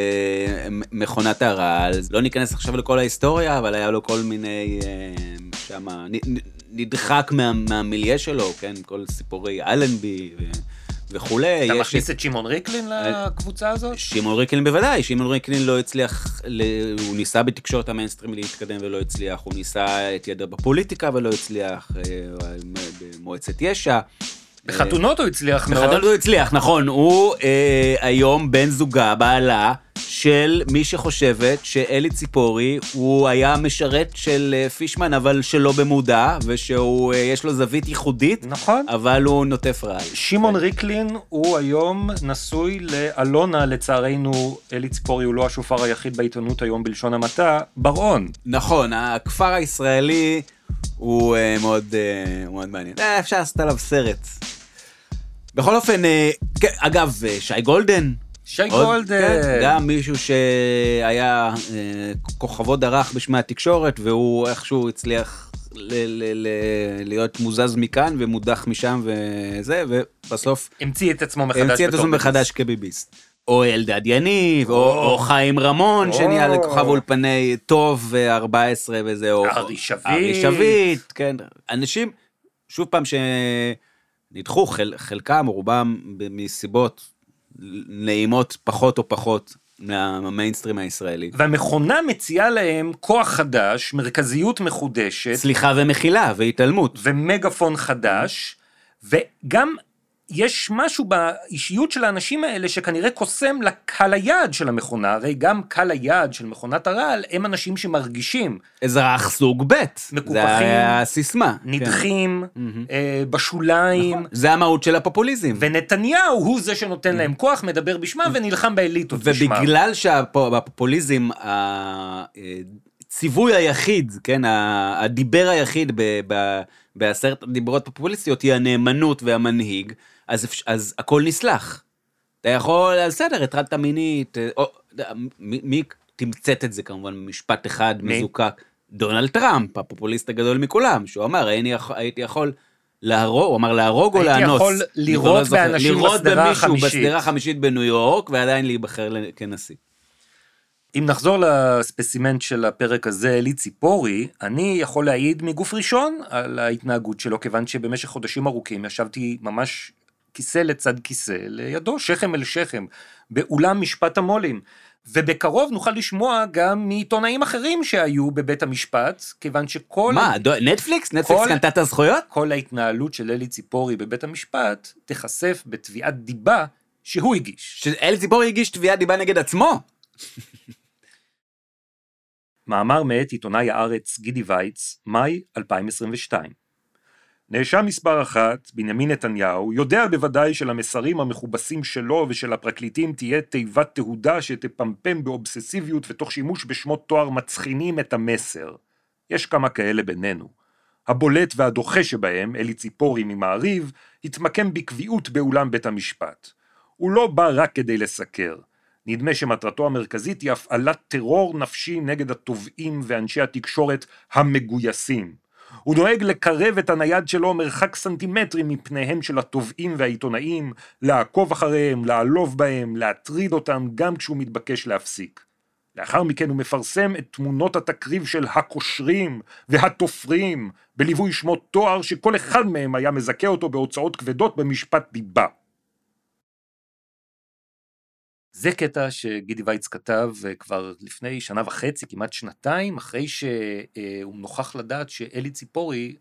מכונת הרעל. לא ניכנס עכשיו לכל ההיסטוריה, אבל היה לו כל מיני שמה, נדחק מהמיליה שלו, כן? כל סיפורי אלנבי וכולי. אתה מכניס את שמעון ריקלין לקבוצה הזאת? שמעון ריקלין בוודאי, שמעון ריקלין לא הצליח, הוא ניסה בתקשורת המיינסטרים להתקדם ולא הצליח, הוא ניסה את ידו בפוליטיקה ולא הצליח, במועצת יש"ע. בחתונות הוא הצליח מאוד. בחתונות הוא הצליח, נכון. הוא היום בן זוגה, בעלה, של מי שחושבת שאלי ציפורי הוא היה משרת של פישמן, אבל שלא במודע, ושהוא יש לו זווית ייחודית, נכון. אבל הוא נוטף רעל. שמעון ריקלין הוא היום נשוי לאלונה, לצערנו אלי ציפורי הוא לא השופר היחיד בעיתונות היום בלשון המעטה, בר-און. נכון, הכפר הישראלי הוא מאוד מעניין. אפשר לעשות עליו סרט. בכל אופן, אגב, שי גולדן. כן, גם מישהו שהיה כוכבו דרך בשמה התקשורת, והוא איכשהו הצליח להיות מוזז מכאן ומודח משם וזה, ובסוף המציא את עצמו מחדש כביביסט. או אלדד יניב, או חיים רמון, שנהיה לכוכב אולפני טוב, 14 וזה, או ארי שביט, כן. אנשים, שוב פעם שנדחו, חלקם, רובם, מסיבות נעימות פחות או פחות מהמיינסטרים הישראלי. והמכונה מציעה להם כוח חדש, מרכזיות מחודשת. סליחה ומחילה והתעלמות. ומגפון חדש, וגם יש משהו באישיות של האנשים האלה שכנראה קוסם לקהל היעד של המכונה, הרי גם קהל היעד של מכונת הרעל הם אנשים שמרגישים אזרח סוג ב', מקופחים, זה הסיסמה, נדחים, כן. בשוליים, נכון. זה המהות של הפופוליזם, ונתניהו הוא זה שנותן להם כוח, מדבר בשמה ונלחם באליטות בשמה. ובגלל שהפופוליזם הציווי היחיד, כן, הדיבר היחיד בעשרת הדיברות פופוליסטיות היא הנאמנות והמנהיג, אז הכל נסלח. אתה יכול, על סדר, הטרדת מינית, מי תמצאת את זה כמובן, משפט אחד מזוקק, דונלד טראמפ, הפופוליסט הגדול מכולם, שהוא אמר, הייתי יכול להרוג, הוא אמר להרוג או לאנוס. הייתי יכול לראות באנשים בסדרה חמישית בניו יורק, ועדיין להיבחר כנשיא. אם נחזור לספסימנט של הפרק הזה, אלי ציפורי, אני יכול להעיד מגוף ראשון על ההתנהגות שלו, כיוון שבמשך חודשים ארוכים ישבתי ממש כיסא לצד כיסא, לידו שכם אל שכם, באולם משפט המולים, ובקרוב נוכל לשמוע גם מעיתונאים אחרים שהיו בבית המשפט, כיוון שכל... מה, נטפליקס? נטפליקס קנתה את הזכויות? כל ההתנהלות של אלי ציפורי בבית המשפט תיחשף בתביעת דיבה שהוא הגיש. שאלי ציפורי הגיש תביעת דיבה נגד עצמו? מאמר מאת עיתונאי הארץ גידי וייץ, מאי 2022. נאשם מספר 1, בנימין נתניהו, יודע בוודאי שלמסרים המכובסים שלו ושל הפרקליטים תהיה תיבת תהודה שתפמפם באובססיביות ותוך שימוש בשמות תואר מצחינים את המסר. יש כמה כאלה בינינו. הבולט והדוחה שבהם, אלי ציפורי ממעריב, התמקם בקביעות באולם בית המשפט. הוא לא בא רק כדי לסקר. נדמה שמטרתו המרכזית היא הפעלת טרור נפשי נגד התובעים ואנשי התקשורת המגויסים. הוא דואג לקרב את הנייד שלו מרחק סנטימטרים מפניהם של התובעים והעיתונאים, לעקוב אחריהם, לעלוב בהם, להטריד אותם גם כשהוא מתבקש להפסיק. לאחר מכן הוא מפרסם את תמונות התקריב של הכושרים והתופרים, בליווי שמות תואר שכל אחד מהם היה מזכה אותו בהוצאות כבדות במשפט דיבה. זה קטע שגידי וייץ כתב כבר לפני שנה וחצי, כמעט שנתיים, אחרי שהוא נוכח לדעת שאלי ציפורי...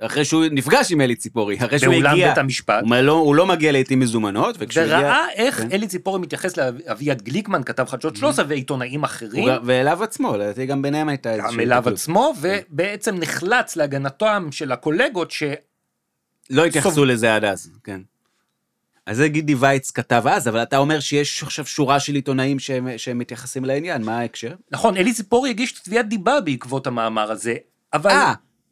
אחרי שהוא נפגש עם אלי ציפורי, אחרי שהוא הגיע... באולם בית המשפט. הוא לא מגיע לעתים מזומנות, וראה איך אלי ציפורי מתייחס לאביעד גליקמן, כתב חדשות 13, ועיתונאים אחרים. ואליו עצמו, לדעתי גם ביניהם הייתה איזושהי... גם אליו עצמו, ובעצם נחלץ להגנתם של הקולגות ש... לא התייחסו לזה עד אז, כן. אז זה גידי וייץ כתב אז, אבל אתה אומר שיש עכשיו שורה של עיתונאים שהם מתייחסים לעניין, מה ההקשר? נכון, אלי ציפורי הגיש תביעת דיבה בעקבות המאמר הזה, אבל...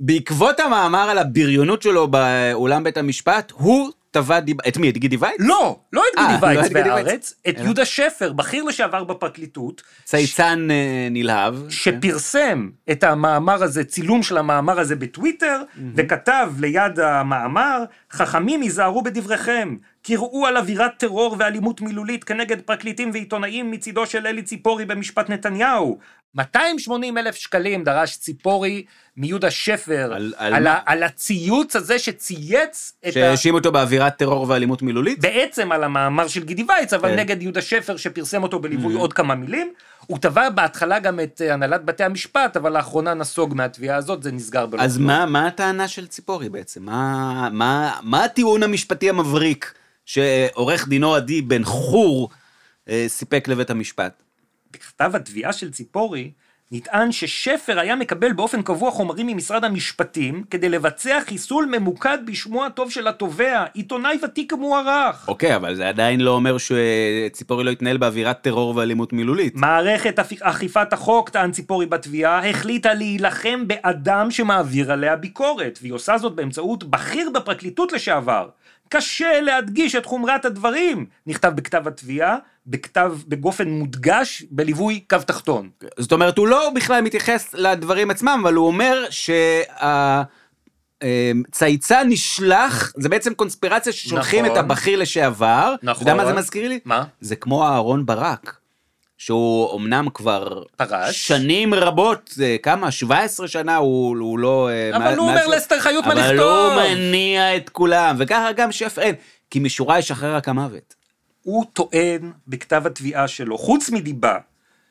בעקבות המאמר על הבריונות שלו באולם בית המשפט, הוא תבע דיבה... את מי, את גידי וייץ? לא, לא את גידי וייץ בארץ, את יהודה שפר, בכיר לשעבר בפרקליטות. צייצן נלהב. שפרסם את המאמר הזה, צילום של המאמר הזה בטוויטר, וכתב ליד המאמר, חכמים ייזהרו בדבריכם. קראו על אווירת טרור ואלימות מילולית כנגד פרקליטים ועיתונאים מצידו של אלי ציפורי במשפט נתניהו. 280,000 שקלים דרש ציפורי מיהודה שפר על הציוץ הזה שצייץ את... שהאשים אותו באווירת טרור ואלימות מילולית? בעצם על המאמר של גידי וייץ, אבל נגד יהודה שפר שפרסם אותו בליווי עוד כמה מילים. הוא תבע בהתחלה גם את הנהלת בתי המשפט, אבל לאחרונה נסוג מהתביעה הזאת, זה נסגר בלוקח. אז מה הטענה של ציפורי בעצם? מה הטיעון המשפטי המבריק שעורך דינו עדי בן חור סיפק לבית המשפט? בכתב התביעה של ציפורי נטען ששפר היה מקבל באופן קבוע חומרים ממשרד המשפטים כדי לבצע חיסול ממוקד בשמו הטוב של התובע, עיתונאי ותיק מוערך. אוקיי, אבל זה עדיין לא אומר שציפורי לא יתנהל באווירת טרור ואלימות מילולית. מערכת אכיפת החוק, טען ציפורי בתביעה, החליטה להילחם באדם שמעביר עליה ביקורת, והיא עושה זאת באמצעות בכיר בפרקליטות לשעבר. קשה להדגיש את חומרת הדברים, נכתב בכתב התביעה, בגופן מודגש, בליווי קו תחתון. זאת אומרת, הוא לא בכלל מתייחס לדברים עצמם, אבל הוא אומר שהצייצה נשלח, זה בעצם קונספירציה ששולחים את הבכיר לשעבר, אתה יודע מה זה מזכיר לי? מה? זה כמו אהרון ברק, שהוא אמנם כבר שנים רבות, כמה? 17 שנה, הוא לא... אבל הוא אומר לאסתר חיות מה לכתוב. אבל הוא מניע את כולם, וככה גם שפר, כי משורה ישחרר רק המוות. הוא טוען בכתב התביעה שלו, חוץ מדיבה,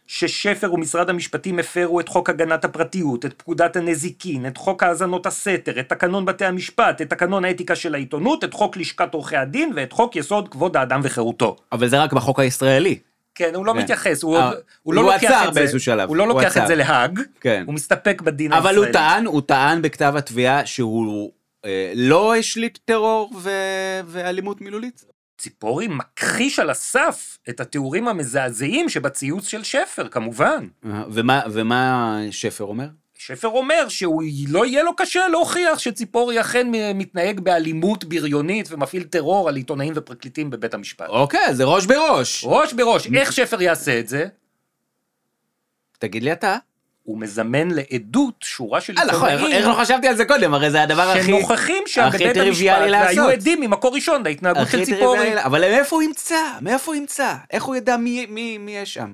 ששפר ומשרד המשפטים הפרו את חוק הגנת הפרטיות, את פקודת הנזיקין, את חוק האזנות הסתר, את תקנון בתי המשפט, את תקנון האתיקה של העיתונות, את חוק לשכת עורכי הדין, ואת חוק יסוד כבוד האדם וחירותו. אבל זה רק בחוק הישראלי. כן, הוא לא מתייחס, הוא לא לוקח את זה, הוא לא לוקח את זה להג, הוא מסתפק בדין הישראלי. אבל הוא טען בכתב התביעה שהוא לא השליט טרור ואלימות מילולית. ציפורי מכחיש על הסף את התיאורים המזעזעים שבציוץ של שפר, כמובן. ומה שפר אומר? שפר אומר שהוא לא יהיה לו קשה להוכיח שציפורי אכן מתנהג באלימות בריונית ומפעיל טרור על עיתונאים ופרקליטים בבית המשפט. אוקיי, זה ראש בראש. ראש בראש. איך שפר יעשה את זה? תגיד לי אתה. הוא מזמן לעדות שורה של עיתונאים. איך לא חשבתי על זה קודם? הרי זה הדבר הכי... שנוכחים שם בבית המשפט והיו עדים ממקור ראשון להתנהגות של ציפורי. אבל מאיפה הוא ימצא? איך הוא ידע מי יש שם?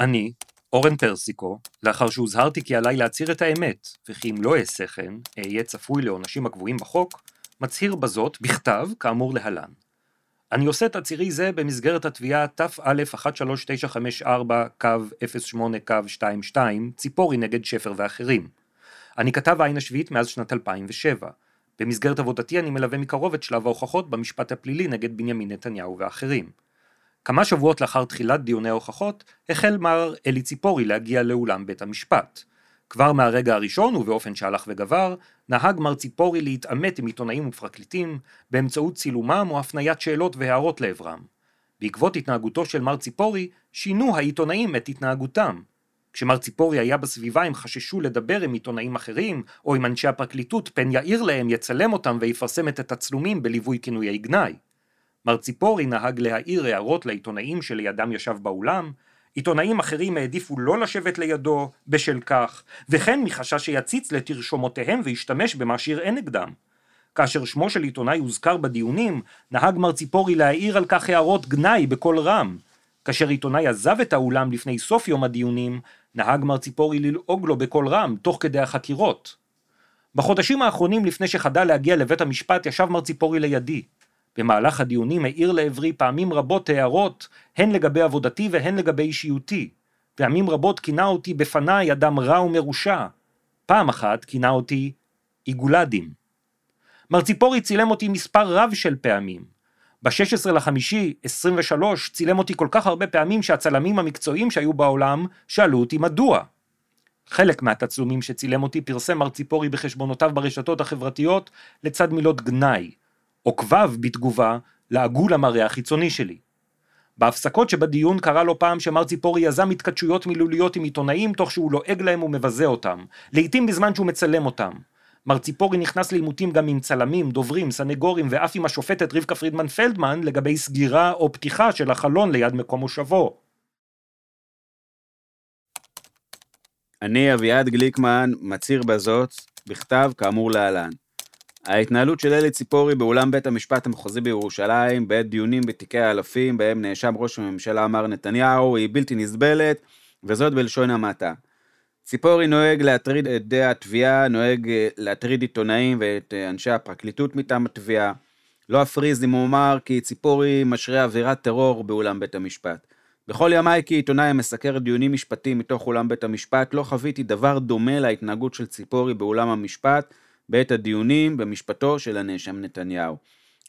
אני... אורן פרסיקו, לאחר שהוזהרתי כי עליי להצהיר את האמת, וכי אם לא אעשה כן, אהיה צפוי לעונשים הקבועים בחוק, מצהיר בזאת, בכתב, כאמור להלן. אני עושה תצהירי זה במסגרת התביעה תא/13954/08/22, ציפורי נגד שפר ואחרים. אני כתב העין השביעית מאז שנת 2007. במסגרת עבודתי אני מלווה מקרוב את שלב ההוכחות במשפט הפלילי נגד בנימין נתניהו ואחרים. כמה שבועות לאחר תחילת דיוני ההוכחות, החל מר אלי ציפורי להגיע לאולם בית המשפט. כבר מהרגע הראשון, ובאופן שהלך וגבר, נהג מר ציפורי להתעמת עם עיתונאים ופרקליטים, באמצעות צילומם או הפניית שאלות והערות לעברם. בעקבות התנהגותו של מר ציפורי, שינו העיתונאים את התנהגותם. כשמר ציפורי היה בסביבה הם חששו לדבר עם עיתונאים אחרים, או עם אנשי הפרקליטות, פן יאיר להם, יצלם אותם ויפרסם את התצלומים בליווי כינויי גנאי. מר ציפורי נהג להעיר הערות לעיתונאים שלידם ישב באולם, עיתונאים אחרים העדיפו לא לשבת לידו בשל כך, וכן מחשש שיציץ לתרשומותיהם וישתמש במה שיראה נגדם. כאשר שמו של עיתונאי הוזכר בדיונים, נהג מר ציפורי להעיר על כך הערות גנאי בקול רם. כאשר עיתונאי עזב את האולם לפני סוף יום הדיונים, נהג מר ציפורי ללעוג לו בקול רם תוך כדי החקירות. בחודשים האחרונים לפני שחדל להגיע לבית המשפט ישב מר ציפורי לידי. במהלך הדיונים העיר לעברי פעמים רבות הערות, הן לגבי עבודתי והן לגבי אישיותי. פעמים רבות כינה אותי בפניי אדם רע ומרושע. פעם אחת כינה אותי עיגולדים. מר ציפורי צילם אותי מספר רב של פעמים. ב-16/5/23 צילם אותי כל כך הרבה פעמים שהצלמים המקצועיים שהיו בעולם שאלו אותי מדוע. חלק מהתצלומים שצילם אותי פרסם מר ציפורי בחשבונותיו ברשתות החברתיות לצד מילות גנאי. עוקביו בתגובה לעגול המראה החיצוני שלי. בהפסקות שבדיון קרא לו פעם שמר ציפורי יזם התכתשויות מילוליות עם עיתונאים תוך שהוא לועג להם ומבזה אותם, לעתים בזמן שהוא מצלם אותם. מר ציפורי נכנס לעימותים גם עם צלמים, דוברים, סנגורים ואף עם השופטת רבקה פרידמן פלדמן לגבי סגירה או פתיחה של החלון ליד מקום מושבו. אני אביעד גליקמן מצהיר בזאת בכתב כאמור להלן. ההתנהלות של אלי ציפורי באולם בית המשפט המחוזי בירושלים, בעת דיונים בתיקי האלפים, בהם נאשם ראש הממשלה מר נתניהו, היא בלתי נסבלת, וזאת בלשון המעטה. ציפורי נוהג להטריד את די התביעה, נוהג להטריד עיתונאים ואת אנשי הפרקליטות מטעם התביעה. לא אפריז אם הוא אומר כי ציפורי משרה אווירת טרור באולם בית המשפט. בכל ימיי כעיתונאי מסקר דיונים משפטיים מתוך אולם בית המשפט, לא חוויתי דבר דומה להתנהגות של ציפורי באולם המשפט, בעת הדיונים במשפטו של הנאשם נתניהו.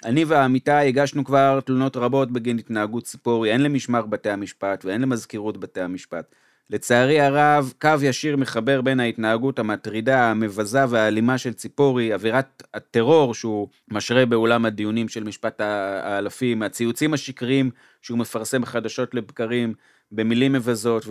אני והעמיתה הגשנו כבר תלונות רבות בגין התנהגות ציפורי, הן למשמר בתי המשפט והן למזכירות בתי המשפט. לצערי הרב, קו ישיר מחבר בין ההתנהגות המטרידה, המבזה והאלימה של ציפורי, אווירת הטרור שהוא משרה באולם הדיונים של משפט האלפים, הציוצים השקרים שהוא מפרסם חדשות לבקרים, במילים מבזות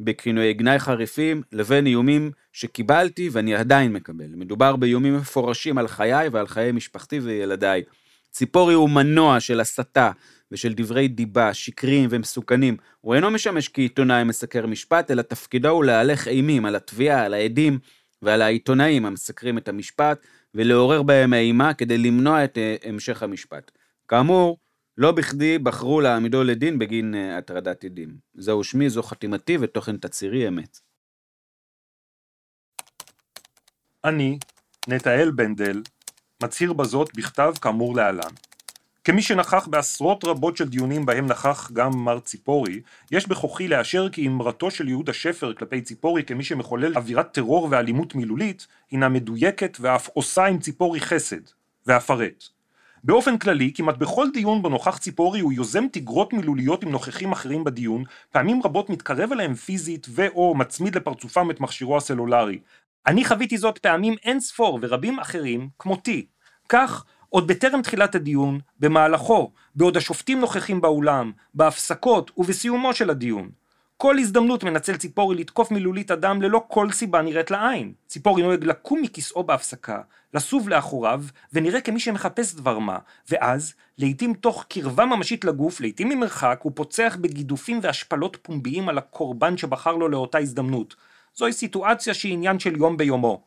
בכינויי גנאי חריפים, לבין איומים שקיבלתי ואני עדיין מקבל. מדובר באיומים מפורשים על חיי ועל חיי משפחתי וילדיי. ציפורי הוא מנוע של הסתה ושל דברי דיבה, שקרים ומסוכנים. הוא אינו משמש כעיתונאי מסקר משפט, אלא תפקידו הוא להלך אימים על התביעה, על העדים ועל העיתונאים המסקרים את המשפט, ולעורר בהם אימה כדי למנוע את המשך המשפט. כאמור, לא בכדי בחרו להעמידו לדין בגין הטרדת עדים. זהו שמי, זו חתימתי ותוכן תצהירי אמת. אני, נתאל בנדל, מצהיר בזאת בכתב כאמור להלן. כמי שנכח בעשרות רבות של דיונים בהם נכח גם מר ציפורי, יש בכוחי לאשר כי אמרתו של יהודה שפר כלפי ציפורי כמי שמחולל אווירת טרור ואלימות מילולית, הינה מדויקת ואף עושה עם ציפורי חסד, ואפרט. באופן כללי, כמעט בכל דיון בו נוכח ציפורי הוא יוזם תגרות מילוליות עם נוכחים אחרים בדיון, פעמים רבות מתקרב אליהם פיזית ו/או מצמיד לפרצופם את מכשירו הסלולרי. אני חוויתי זאת פעמים אין ספור ורבים אחרים כמותי. כך, עוד בטרם תחילת הדיון, במהלכו, בעוד השופטים נוכחים באולם, בהפסקות ובסיומו של הדיון. כל הזדמנות מנצל ציפורי לתקוף מילולית אדם ללא כל סיבה נראית לעין. ציפורי נוהג לקום מכיסאו בהפסקה, לסוב לאחוריו, ונראה כמי שמחפש דבר מה, ואז, לעתים תוך קרבה ממשית לגוף, לעתים ממרחק, הוא פוצח בגידופים והשפלות פומביים על הקורבן שבחר לו לאותה הזדמנות. זוהי סיטואציה שהיא עניין של יום ביומו.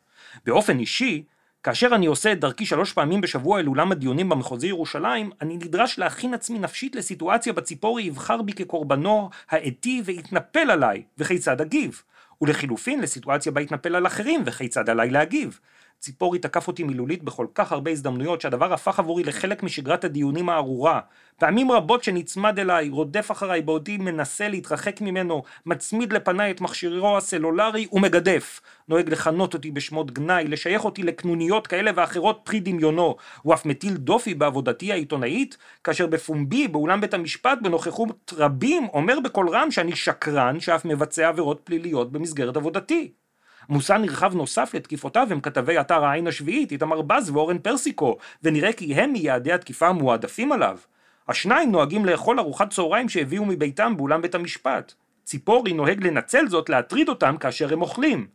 באופן אישי, כאשר אני עושה את דרכי 3 פעמים בשבוע אל אולם הדיונים במחוזי ירושלים, אני נדרש להכין עצמי נפשית לסיטואציה בציפורי יבחר בי כקורבנו העתי והתנפל עליי וחיצד אגיב, ולחילופין לסיטואציה בה התנפל על אחרים וחיצד עליי להגיב. ציפורי תקף אותי מילולית בכל כך הרבה הזדמנויות שהדבר הפך עבורי לחלק משגרת הדיונים הארורה. פעמים רבות שנצמד אליי, רודף אחריי בעודי מנסה להתרחק ממנו, מצמיד לפני את מכשירו הסלולרי ומגדף. נוהג לכנות אותי בשמות גנאי, לשייך אותי לקנוניות כאלה ואחרות פרי דמיונו. הוא אף מטיל דופי בעבודתי העיתונאית, כאשר בפומבי באולם בית המשפט בנוכחות רבים אומר בקול רם שאני שקרן שאף מבצע עבירות פליליות במסגרת עבודתי. מושא נרחב נוסף לתקיפותיו הם כתבי אתר העין השביעית, איתמר בז ואורן פרסיקו, ונראה כי הם יעדי התקיפה המועדפים עליו. השניים נוהגים לאכול ארוחת צהריים שהביאו מביתם באולם בית המשפט. ציפורי נוהג לנצל זאת להטריד אותם כאשר הם אוכלים.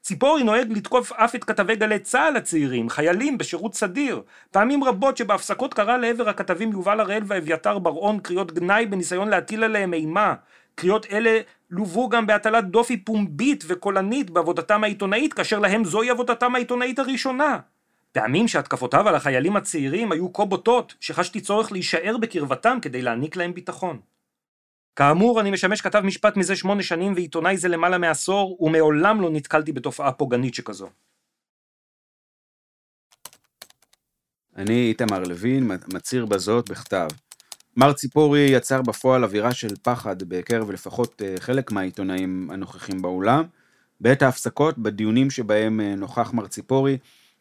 ציפורי נוהג לתקוף אף את כתבי גלי צהל הצעירים, חיילים בשירות סדיר. פעמים רבות שבהפסקות קרא לעבר הכתבים יובל הראל ואביתר בר-און קריאות גנאי בניסיון להטיל עליהם אימה. קריאות אלה לובו גם בהטלת דופי פומבית וקולנית בעבודתם העיתונאית, כאשר להם זוהי עבודתם העיתונאית הראשונה. פעמים שהתקפותיו על החיילים הצעירים היו כה בוטות, שחשתי צורך להישאר בקרבתם כדי להעניק להם ביטחון. כאמור, אני משמש כתב משפט מזה 8 שנים ועיתונאי זה למעלה מעשור, ומעולם לא נתקלתי בתופעה פוגענית שכזו. אני איתמר לוין, מצהיר בזאת בכתב. מר ציפורי יצר בפועל אווירה של פחד בקרב לפחות חלק מהעיתונאים הנוכחים באולם. בעת ההפסקות, בדיונים שבהם נוכח מר ציפורי,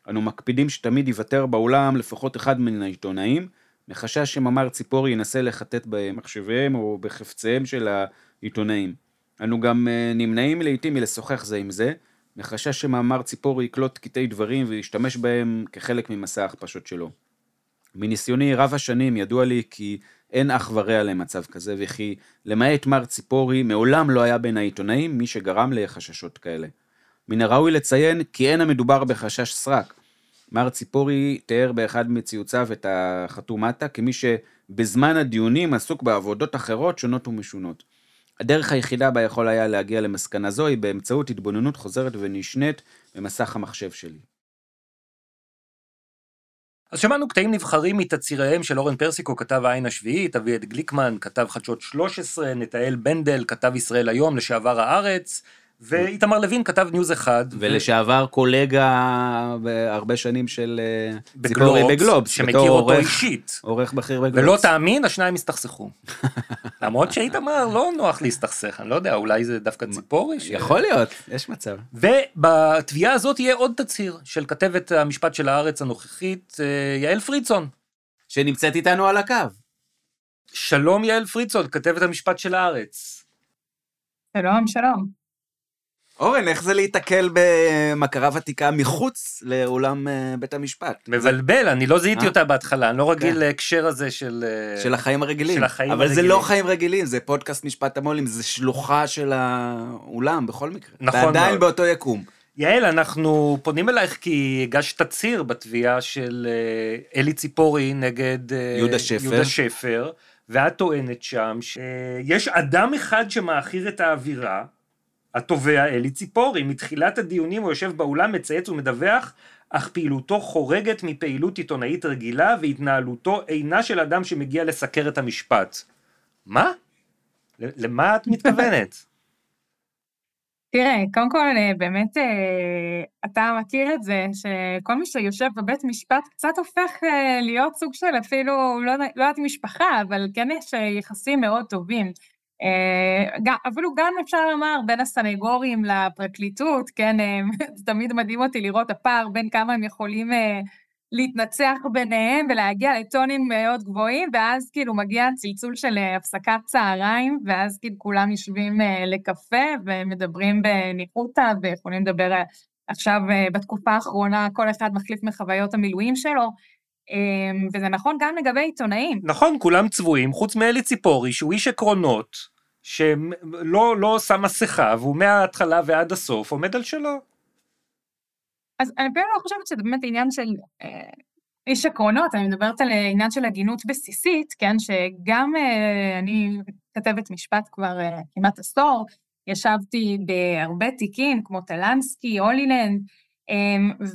אנו מקפידים שתמיד יוותר באולם לפחות אחד מן העיתונאים, מחשש שממר ציפורי ינסה לחטט במחשביהם או בחפציהם של העיתונאים. אנו גם נמנעים לעתים מלשוחח זה עם זה, מחשש שממר ציפורי יקלוט קטעי דברים וישתמש בהם כחלק ממסע ההכפשות שלו. מניסיוני רב השנים ידוע לי כי אין אח ורע למצב כזה, וכי למעט מר ציפורי מעולם לא היה בין העיתונאים מי שגרם לחששות כאלה. מן הראוי לציין כי אין המדובר בחשש סרק. מר ציפורי תיאר באחד מציוציו את החתומטה כמי שבזמן הדיונים עסוק בעבודות אחרות שונות ומשונות. הדרך היחידה בה יכול היה להגיע למסקנה זו היא באמצעות התבוננות חוזרת ונשנית במסך המחשב שלי. אז שמענו קטעים נבחרים מתציריהם של אורן פרסיקו, כתב העין השביעית, אביעד גליקמן, כתב חדשות 13, נתאל בנדל, כתב ישראל היום לשעבר הארץ, ואיתמר לוין כתב ניוז אחד. ולשעבר קולגה הרבה שנים של ציפורי בגלובס. שמכיר אותו אישית. עורך בכיר בגלובס. ולא תאמין, השניים הסתכסכו. למרות שאיתמר לא נוח להסתכסך, אני לא יודע, אולי זה דווקא ציפורי. יכול להיות, יש מצב. ובתביעה הזאת יהיה עוד תצהיר של כתבת המשפט של הארץ הנוכחית, יעל פריצון. שנמצאת איתנו על הקו. שלום יעל פריצון, כתבת המשפט של הארץ. שלום, שלום. אורן, איך זה להתקל במכרה ותיקה מחוץ לאולם בית המשפט? מבלבל, אני לא זיהיתי אותה בהתחלה, אני לא רגיל להקשר הזה של החיים הרגילים. אבל זה לא חיים רגילים, זה פודקאסט משפט המולים, זה שלוחה של האולם בכל מקרה. נכון. ועדיין באותו יקום. יעל, אנחנו פונים אלייך כי הגשת תצהיר בתביעה של אלי ציפורי נגד יהודה שפר, ואת טוענת שם שיש אדם אחד שמאחיר את האווירה, התובע אלי ציפורי, מתחילת הדיונים הוא יושב באולם, מצייץ ומדווח, אך פעילותו חורגת מפעילות עיתונאית רגילה, והתנהלותו אינה של אדם שמגיע לסקר את המשפט. מה? למה את מתכוונת? תראה, קודם כל, באמת, אתה מכיר את זה, שכל מי שיושב בבית משפט קצת הופך להיות סוג של אפילו, לא יודעת משפחה, אבל כן יש יחסים מאוד טובים. אפילו גם אפשר לומר בין הסנגורים לפרקליטות, כן, זה תמיד מדהים אותי לראות הפער בין כמה הם יכולים להתנצח ביניהם ולהגיע לטונים מאוד גבוהים, ואז כאילו מגיע צלצול של הפסקת צהריים, ואז כאילו כולם יושבים לקפה ומדברים בניחותא, ויכולים לדבר עכשיו בתקופה האחרונה, כל אחד מחליף מחוויות המילואים שלו, וזה נכון גם לגבי עיתונאים. נכון, כולם צבועים, חוץ מאלי ציפורי, שהוא איש עקרונות, שלא שם מסכה, והוא מההתחלה ועד הסוף עומד על שלו. אז אני פעם לא חושבת שזה באמת עניין של איש עקרונות, אני מדברת על עניין של הגינות בסיסית, כן, שגם אני כתבת משפט כבר כמעט עשור, ישבתי בהרבה תיקים, כמו טלנסקי, הולילנד,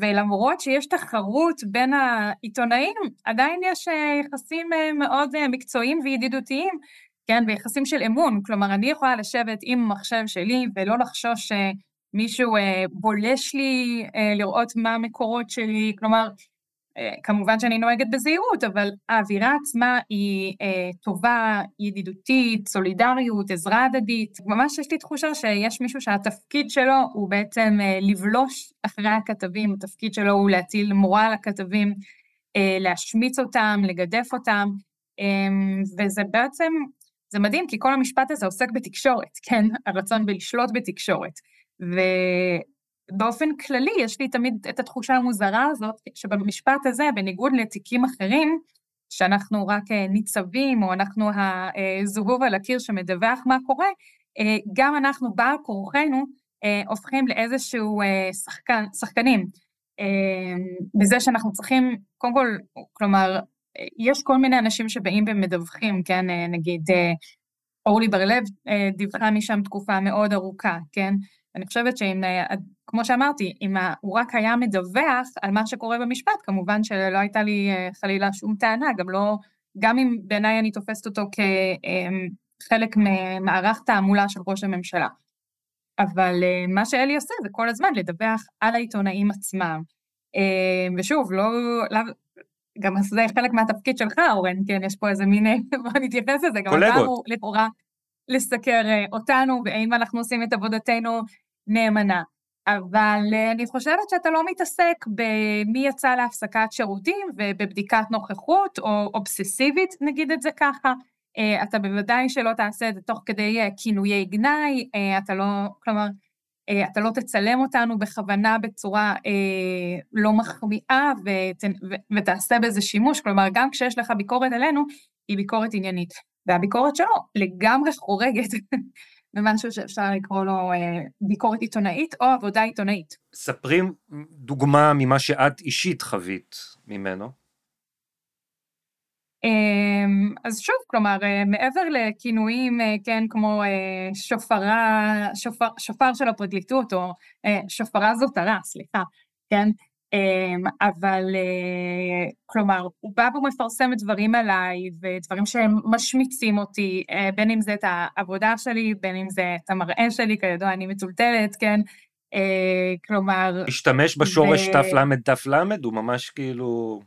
ולמרות שיש תחרות בין העיתונאים, עדיין יש יחסים מאוד מקצועיים וידידותיים, כן, ויחסים של אמון, כלומר, אני יכולה לשבת עם מחשב שלי, ולא לחשוש שמישהו בולש לי לראות מה המקורות שלי, כלומר, כמובן שאני נוהגת בזהירות, אבל האווירה עצמה היא טובה, ידידותית, סולידריות, עזרה הדדית. ממש יש לי תחושה שיש מישהו שהתפקיד שלו הוא בעצם לבלוש אחרי הכתבים, התפקיד שלו הוא להטיל מורא על הכתבים, להשמיץ אותם, לגדף אותם, וזה בעצם, זה מדהים, כי כל המשפט הזה עוסק בתקשורת, כן? הרצון בלשלוט בתקשורת, באופן כללי יש לי תמיד את התחושה המוזרה הזאת, שבמשפט הזה, בניגוד לתיקים אחרים, שאנחנו רק ניצבים, או אנחנו הזבוב על הקיר שמדווח מה קורה, גם אנחנו בעל כורחנו הופכים לאיזשהו שחקנים. בזה שאנחנו צריכים, קודם כל, כלומר, יש כל מיני אנשים שבאים ומדווחים, כן, נגיד, אורלי בר-לב דיווחה משם תקופה מאוד ארוכה, כן? אני חושבת שאם, כמו שאמרתי, אם הוא רק היה מדווח על מה שקורה במשפט, כמובן שלא הייתה לי חלילה שום טענה, גם לא, גם אם בעיניי אני תופסת אותו כחלק ממערך תעמולה של ראש הממשלה. אבל מה שאלי עושה זה כל הזמן לדווח על העיתונאים עצמם. ושוב, לא גם זה חלק מהתפקיד שלך, אורן, כן, יש פה איזה מין, בוא נתייחס לזה, גם אנחנו לכאורה לסקר אותנו, ואם אנחנו עושים את עבודתנו נאמנה. אבל אני חושבת שאתה לא מתעסק במי יצא להפסקת שירותים, ובבדיקת נוכחות, או אובססיבית, נגיד את זה ככה. אתה בוודאי שלא תעשה את זה תוך כדי כינויי גנאי, אתה לא, כלומר, אתה לא תצלם אותנו בכוונה בצורה לא מחמיאה ותעשה בזה שימוש, כלומר גם כשיש לך ביקורת עלינו, היא ביקורת עניינית, והביקורת שלו לגמרי חורגת ממשהו שאפשר לקרוא לו ביקורת עיתונאית או עבודה עיתונאית. ספרי דוגמה ממה שאת אישית חווית ממנו. אז שוב, כלומר, מעבר לכינויים, כן, כמו שופר של הפרקליטות, או שופרה זוטרה, סליחה, כן, אבל, כלומר, הוא בא ומפרסם דברים עליי, ודברים שהם משמיצים אותי, בין אם זה את העבודה שלי, בין אם זה את המראה שלי, כידוע, אני מטולטלת, כן, כלומר... השתמש בשורש תף למד, הוא ממש כאילו...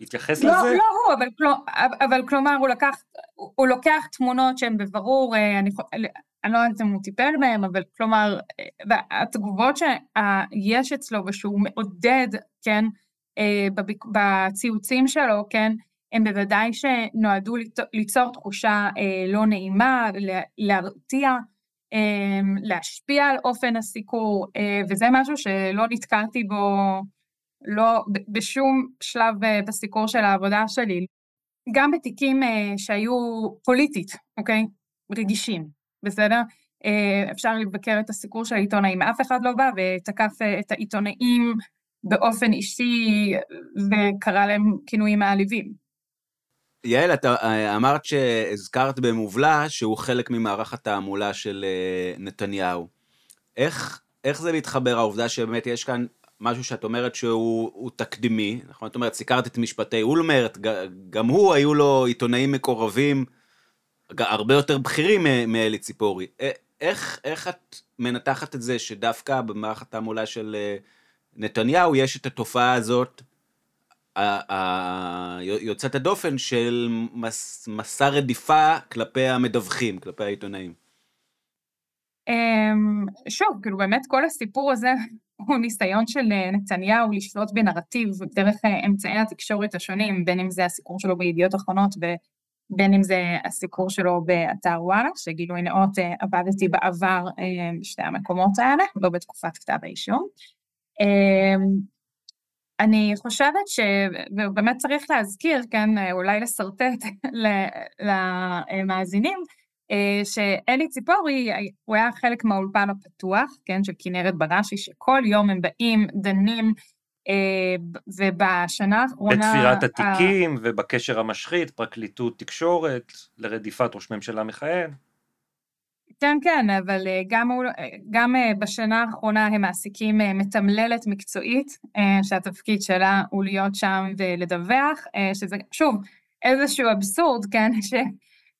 התייחס לזה? לא, הוא, אבל כלומר, הוא לוקח תמונות שהן בברור, אני לא יודעת אם הוא טיפל בהן, אבל כלומר, התגובות שיש אצלו, ושהוא מעודד, כן, בציוצים שלו, כן, הם בוודאי שנועדו ליצור תחושה לא נעימה, להרתיע, להשפיע על אופן הסיקור, וזה משהו שלא נתקרתי בו, לא, בשום שלב בסיקור של העבודה שלי, גם בתיקים שהיו פוליטית, אוקיי? רגישים, בסדר? אפשר לבקר את הסיקור של העיתונאים, אף אחד לא בא ותקף את העיתונאים באופן אישי וקרא להם כינויים מעליבים. יעל, אתה אמרת שהזכרת במובלע שהוא חלק ממערך התעמולה של נתניהו. איך זה מתחבר העובדה שבאמת יש כאן משהו שאת אומרת שהוא תקדימי, נכון? את אומרת, סיקרת את משפטי אולמרט, גם הוא היו לו עיתונאים מקורבים, הרבה יותר בכירים מאלי ציפורי. איך את מנתחת את זה שדווקא במערך התעמולה של נתניהו יש את התופעה הזאת, יוצאת הדופן של מסע רדיפה כלפי המדווחים, כלפי העיתונאים? שוב, כאילו באמת כל הסיפור הזה... הוא ניסיון של נתניהו לשלוט בנרטיב דרך אמצעי התקשורת השונים, בין אם זה הסיקור שלו בידיעות אחרונות, ובין אם זה הסיקור שלו באתר וואלה, שגילוי נאות עבדתי בעבר בשתי המקומות האלה, לא בתקופת כתב האישום. אני חושבת שבאמת צריך להזכיר, כן, אולי לסרטט למאזינים, שאלי ציפורי, הוא היה חלק מהאולפן הפתוח, כן, של כנרת בראשי, שכל יום הם באים, דנים, ובשנה האחרונה... בתפירת התיקים ובקשר המשחית, פרקליטות תקשורת, לרדיפת ראש ממשלה מכהן. כן, כן, אבל גם בשנה האחרונה הם מעסיקים מתמללת מקצועית, שהתפקיד שלה הוא להיות שם ולדווח, שזה, שוב, איזשהו אבסורד, כן,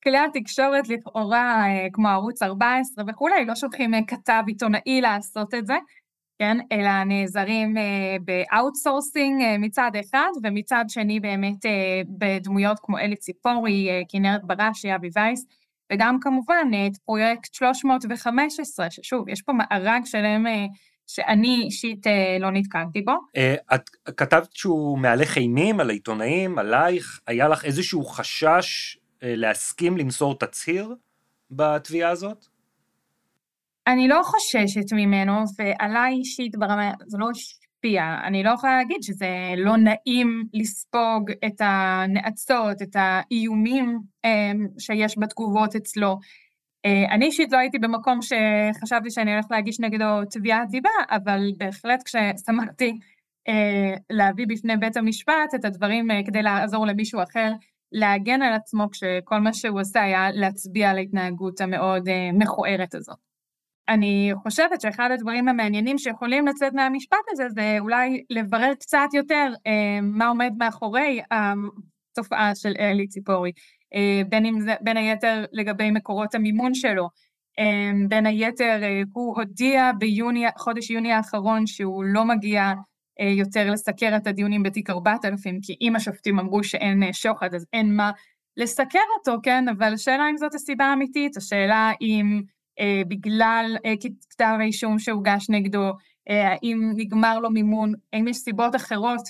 כלי התקשורת לכאורה, כמו ערוץ 14 וכולי, לא שולחים כתב עיתונאי לעשות את זה, כן? אלא נעזרים באוטסורסינג מצד אחד, ומצד שני באמת בדמויות כמו אלי ציפורי, כנרת בראשי, אבי וייס, וגם כמובן את פרויקט 315, ששוב, יש פה מארג שלהם שאני אישית לא נתקלתי בו. את כתבת שהוא מהלך אימים על העיתונאים, עלייך, היה לך איזשהו חשש להסכים למסור תצהיר בתביעה הזאת? אני לא חוששת ממנו, ועליי אישית ברמה, זה לא השפיע, אני לא יכולה להגיד שזה לא נעים לספוג את הנעצות, את האיומים שיש בתגובות אצלו. אני אישית לא הייתי במקום שחשבתי שאני הולכת להגיש נגדו תביעת דיבה, אבל בהחלט כששמחתי להביא בפני בית המשפט את הדברים כדי לעזור למישהו אחר, להגן על עצמו כשכל מה שהוא עשה היה להצביע על ההתנהגות המאוד מכוערת הזאת. אני חושבת שאחד הדברים המעניינים שיכולים לצאת מהמשפט הזה, זה אולי לברר קצת יותר מה עומד מאחורי התופעה של אלי ציפורי, בין היתר לגבי מקורות המימון שלו, בין היתר הוא הודיע בחודש יוני האחרון שהוא לא מגיע יותר לסקר את הדיונים בתיק 4000, כי אם השופטים אמרו שאין שוחד, אז אין מה לסקר אותו, כן? אבל השאלה אם זאת הסיבה האמיתית, השאלה אם בגלל כתב האישום שהוגש נגדו, האם נגמר לו מימון, האם יש סיבות אחרות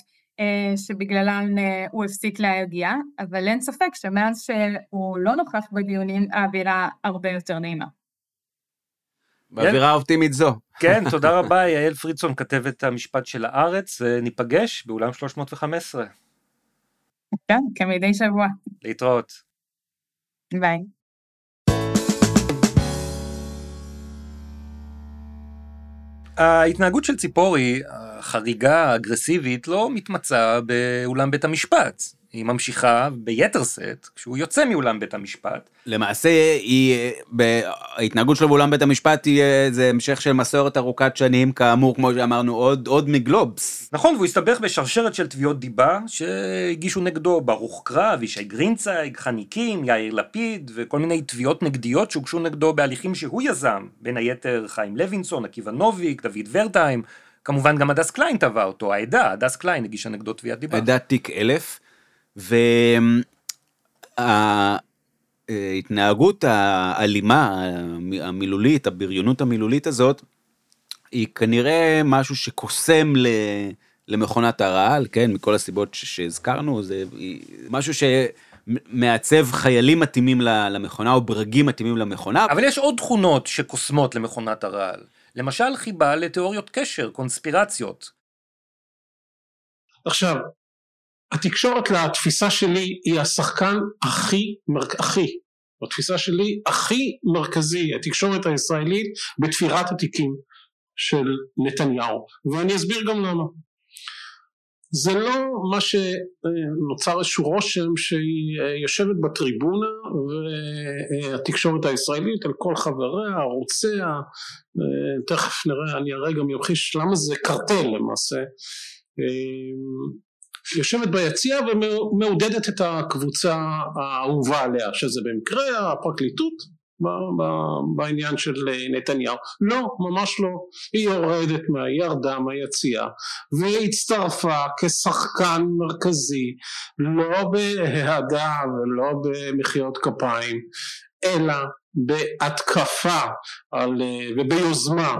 שבגללן הוא הפסיק להגיע, אבל אין ספק שמאז שהוא לא נוכח בדיונים, האווירה הרבה יותר נעימה. באווירה האופטימית זו. כן, תודה רבה, יעל פרידסון, כתבת המשפט של הארץ, וניפגש באולם 315. כן, כמדי שבוע. להתראות. ביי. ההתנהגות של ציפורי, החריגה האגרסיבית, לא מתמצה באולם בית המשפט. היא ממשיכה ביתר סט, כשהוא יוצא מאולם בית המשפט. למעשה, ההתנהגות שלו באולם בית המשפט זה המשך של מסורת ארוכת שנים, כאמור, כמו שאמרנו, עוד מגלובס. נכון, והוא הסתבך בשרשרת של תביעות דיבה, שהגישו נגדו ברוך קרב, ישי גרינצייג, חניקים, יאיר לפיד, וכל מיני תביעות נגדיות שהוגשו נגדו בהליכים שהוא יזם, בין היתר חיים לוינסון, עקיבא נוביק, דוד ורטהיים, כמובן גם הדס קליין תבע אותו, העדה, הדס קליין הגישה נגדו תביעת דיבה. עדה תיק 1000. וההתנהגות האלימה, המילולית, הבריונות המילולית הזאת, היא כנראה משהו שקוסם למכונת הרעל, כן, מכל הסיבות שהזכרנו, זה משהו שמעצב חיילים מתאימים למכונה, או ברגים מתאימים למכונה. אבל יש עוד תכונות שקוסמות למכונת הרעל, למשל חיבה לתיאוריות קשר, קונספירציות. עכשיו, התקשורת לתפיסה שלי היא השחקן הכי מרכזי, התקשורת הישראלית בתפירת התיקים של נתניהו, ואני אסביר גם למה. זה לא מה שנוצר איזשהו רושם שהיא יושבת בטריבונה והתקשורת הישראלית על כל חבריה, הרוצה, תכף נראה, אני אראה גם ימחיש למה זה קרטל למעשה, יושבת ביציאה ומעודדת את הקבוצה האהובה עליה, שזה במקרה הפרקליטות בעניין של נתניהו. לא, ממש לא. היא יורדת מהירדה מהיציאה, והיא הצטרפה כשחקן מרכזי, לא בהעדה ולא במחיאות כפיים, אלא בהתקפה וביוזמה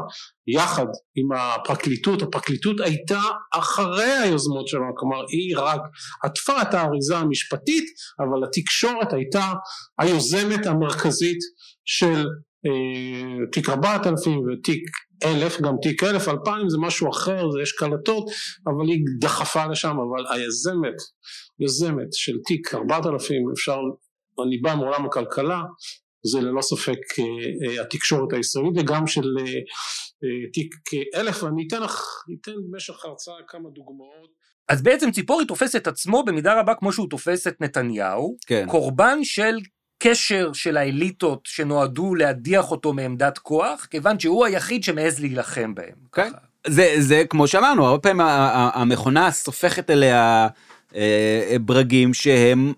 יחד עם הפרקליטות. הפרקליטות הייתה אחרי היוזמות שלו, כלומר היא רק עטפה את האריזה המשפטית, אבל התקשורת הייתה היוזמת המרכזית של תיק 4000 ותיק 1000, גם תיק 1000, 2000 זה משהו אחר, זה יש קלטות, אבל היא דחפה לשם. אבל היזמת של תיק 4000, אפשר, אני בא מעולם הכלכלה, זה ללא ספק התקשורת הישראלית, וגם של תיק 1000, ואני אתן במשך הרצאה כמה דוגמאות. אז בעצם ציפורי תופס את עצמו במידה רבה כמו שהוא תופס את נתניהו, כן. קורבן של קשר של האליטות שנועדו להדיח אותו מעמדת כוח, כיוון שהוא היחיד שמעז להילחם בהם. כן? זה כמו שאמרנו, הרבה פעמים המכונה סופכת אליה ברגים שהם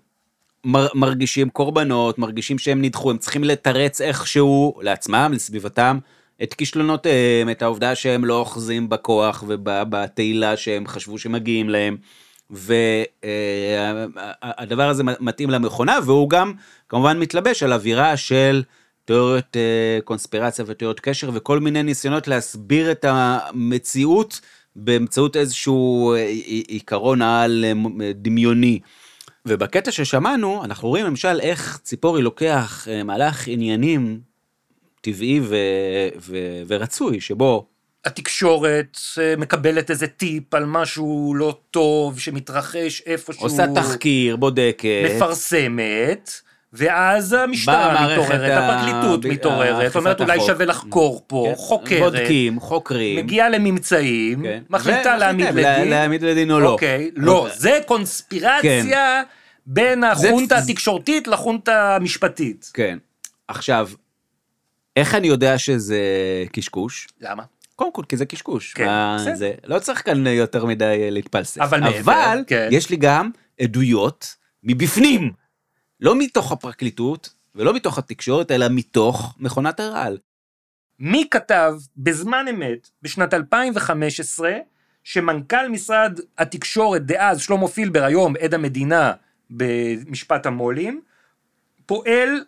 מרגישים קורבנות, מרגישים שהם נדחו, הם צריכים לתרץ איכשהו לעצמם, לסביבתם, את כישלונותיהם, את העובדה שהם לא אוחזים בכוח ובתהילה שהם חשבו שמגיעים להם, והדבר הזה מתאים למכונה, והוא גם כמובן מתלבש על אווירה של תיאוריות קונספירציה ותיאוריות קשר, וכל מיני ניסיונות להסביר את המציאות באמצעות איזשהו עיקרון על דמיוני. ובקטע ששמענו, אנחנו רואים למשל איך ציפורי לוקח מהלך עניינים טבעי ורצוי, שבו התקשורת מקבלת איזה טיפ על משהו לא טוב שמתרחש איפשהו, עושה תחקיר, בודקת, מפרסמת, ואז המשטרה מתעוררת, הפרקליטות מתעוררת, אומרת אולי שווה לחקור פה, חוקרת, בודקים, חוקרים, מגיעה לממצאים, מחליטה להעמיד לדין או לא. לא, זה קונספירציה בין החונטה התקשורתית לחונטה המשפטית. כן. עכשיו, איך אני יודע שזה קשקוש? למה? קודם כל, כי זה קשקוש. לא צריך כאן יותר מדי להתפלסף. אבל יש לי גם עדויות מבפנים, לא מתוך הפרקליטות, ולא מתוך התקשורת, אלא מתוך מכונת הרעל. מי כתב בזמן אמת, בשנת 2015, שמנכ"ל משרד התקשורת דאז, שלמה פילבר, היום עד המדינה במשפט המולים, פועל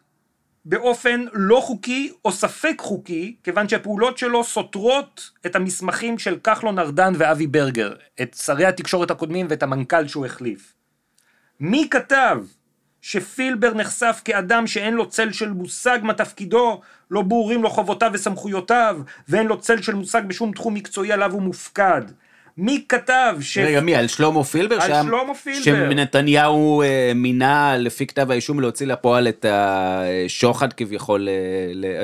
באופן לא חוקי או ספק חוקי, כיוון שהפעולות שלו סותרות את המסמכים של כחלון ארדן ואבי ברגר, את שרי התקשורת הקודמים ואת המנכ"ל שהוא החליף. מי כתב שפילבר נחשף כאדם שאין לו צל של מושג מה תפקידו, לא ברורים לו חובותיו וסמכויותיו, ואין לו צל של מושג בשום תחום מקצועי עליו הוא מופקד. מי כתב ש... רגע, מי? על שלמה פילבר? על שלמה פילבר. שנתניהו מינה לפי כתב האישום להוציא לפועל את השוחד כביכול,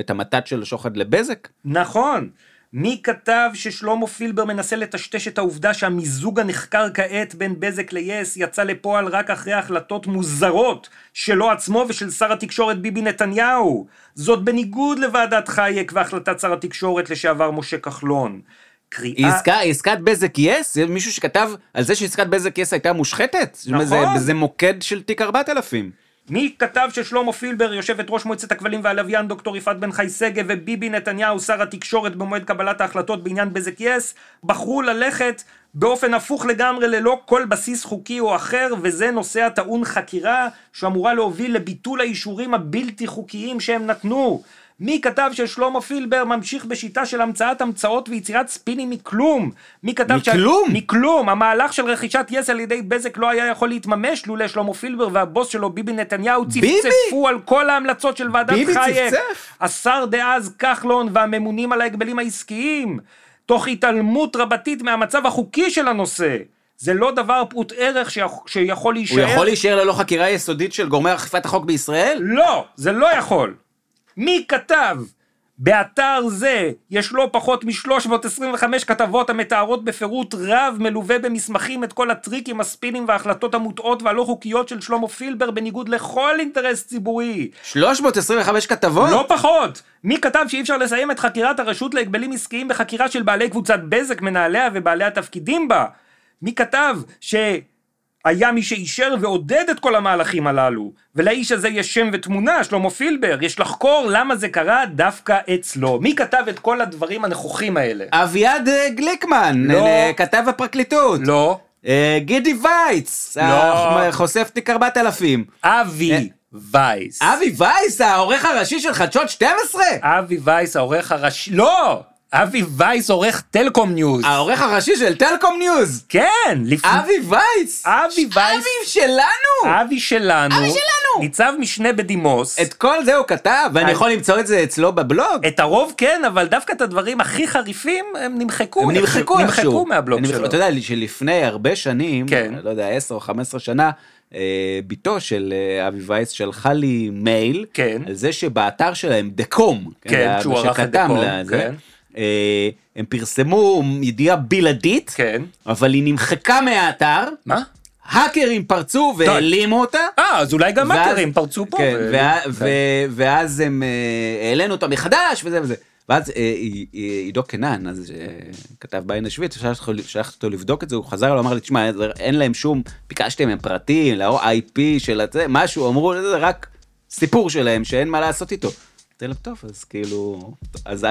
את המתת של השוחד לבזק? נכון. מי כתב ששלמה פילבר מנסה לטשטש את העובדה שהמיזוג הנחקר כעת בין בזק ליס יצא לפועל רק אחרי החלטות מוזרות שלו עצמו ושל שר התקשורת ביבי נתניהו? זאת בניגוד לוועדת חייק והחלטת שר התקשורת לשעבר משה כחלון. עסקת בזק יס, זה מישהו שכתב על זה שעסקת בזק יס הייתה מושחתת, נכון. זה מוקד של תיק 4000. מי כתב ששלמה פילבר, יושבת ראש מועצת הכבלים והלוויין, דוקטור יפעת בן חי-שגב, וביבי נתניהו, שר התקשורת במועד קבלת ההחלטות בעניין בזק יס, בחרו ללכת באופן הפוך לגמרי ללא כל בסיס חוקי או אחר, וזה נושא הטעון חקירה שאמורה להוביל לביטול האישורים הבלתי חוקיים שהם נתנו. מי כתב ששלמה פילבר ממשיך בשיטה של המצאת המצאות ויצירת ספינים מכלום? מי כתב מכלום. המהלך של רכישת יס על ידי בזק לא היה יכול להתממש לולא שלמה פילבר והבוס שלו ביבי נתניהו צפצפו על כל ההמלצות של ועדת חייק, השר דאז כחלון והממונים על ההגבלים העסקיים, תוך התעלמות רבתית מהמצב החוקי של הנושא. זה לא דבר פרוט ערך שיכול להישאר. הוא יכול להישאר ללא חקירה יסודית של גורמי אכיפת החוק בישראל? לא, זה לא יכול. מי כתב? באתר זה יש לא פחות מ-325 כתבות המתארות בפירוט רב מלווה במסמכים את כל הטריקים, הספינים וההחלטות המוטעות והלא חוקיות של שלמה פילבר בניגוד לכל אינטרס ציבורי. 325 כתבות? לא פחות. מי כתב שאי אפשר לסיים את חקירת הרשות להגבלים עסקיים בחקירה של בעלי קבוצת בזק, מנהליה ובעלי התפקידים בה? מי כתב היה מי שאישר ועודד את כל המהלכים הללו, ולאיש הזה יש שם ותמונה, שלמה פילבר, יש לחקור למה זה קרה דווקא אצלו. מי כתב את כל הדברים הנכוחים האלה? אביעד גליקמן, כתב הפרקליטות. לא. גידי וייץ, חושף תיק 4000. אבי וייס. אבי וייס, העורך הראשי של חדשות 12? אבי וייס, העורך הראשי, לא! אבי וייס עורך טלקום ניוז. העורך הראשי של טלקום ניוז. כן. אבי וייס. אבי וייס. אבי שלנו. אבי שלנו. אבי שלנו. ניצב משנה בדימוס. את כל זה הוא כתב, ואני יכול למצוא את זה אצלו בבלוג. את הרוב כן, אבל דווקא את הדברים הכי חריפים, הם נמחקו. הם נמחקו מהבלוג שלו. אתה יודע, שלפני הרבה שנים, לא יודע, 10 או 15 שנה, ביתו של אבי וייס שלחה לי מייל, על זה שבאתר שלהם דקום, שהוא ערך הדקום, כן. הם פרסמו ידיעה בלעדית, כן. אבל היא נמחקה מהאתר. מה? האקרים פרצו והעלימו אותה. אז אולי גם האקרים פרצו פה. כן, ואז הם העלינו אותה מחדש וזה וזה. ואז עידו קנן, אז כתב בעין השביט, שלחת אותו לבדוק את זה, הוא חזר, הוא אמר לי, תשמע, אין להם שום, ביקשתם הם פרטים, לא IP של זה, משהו, אמרו, זה רק סיפור שלהם, שאין מה לעשות איתו. טוב, אז כאילו, אז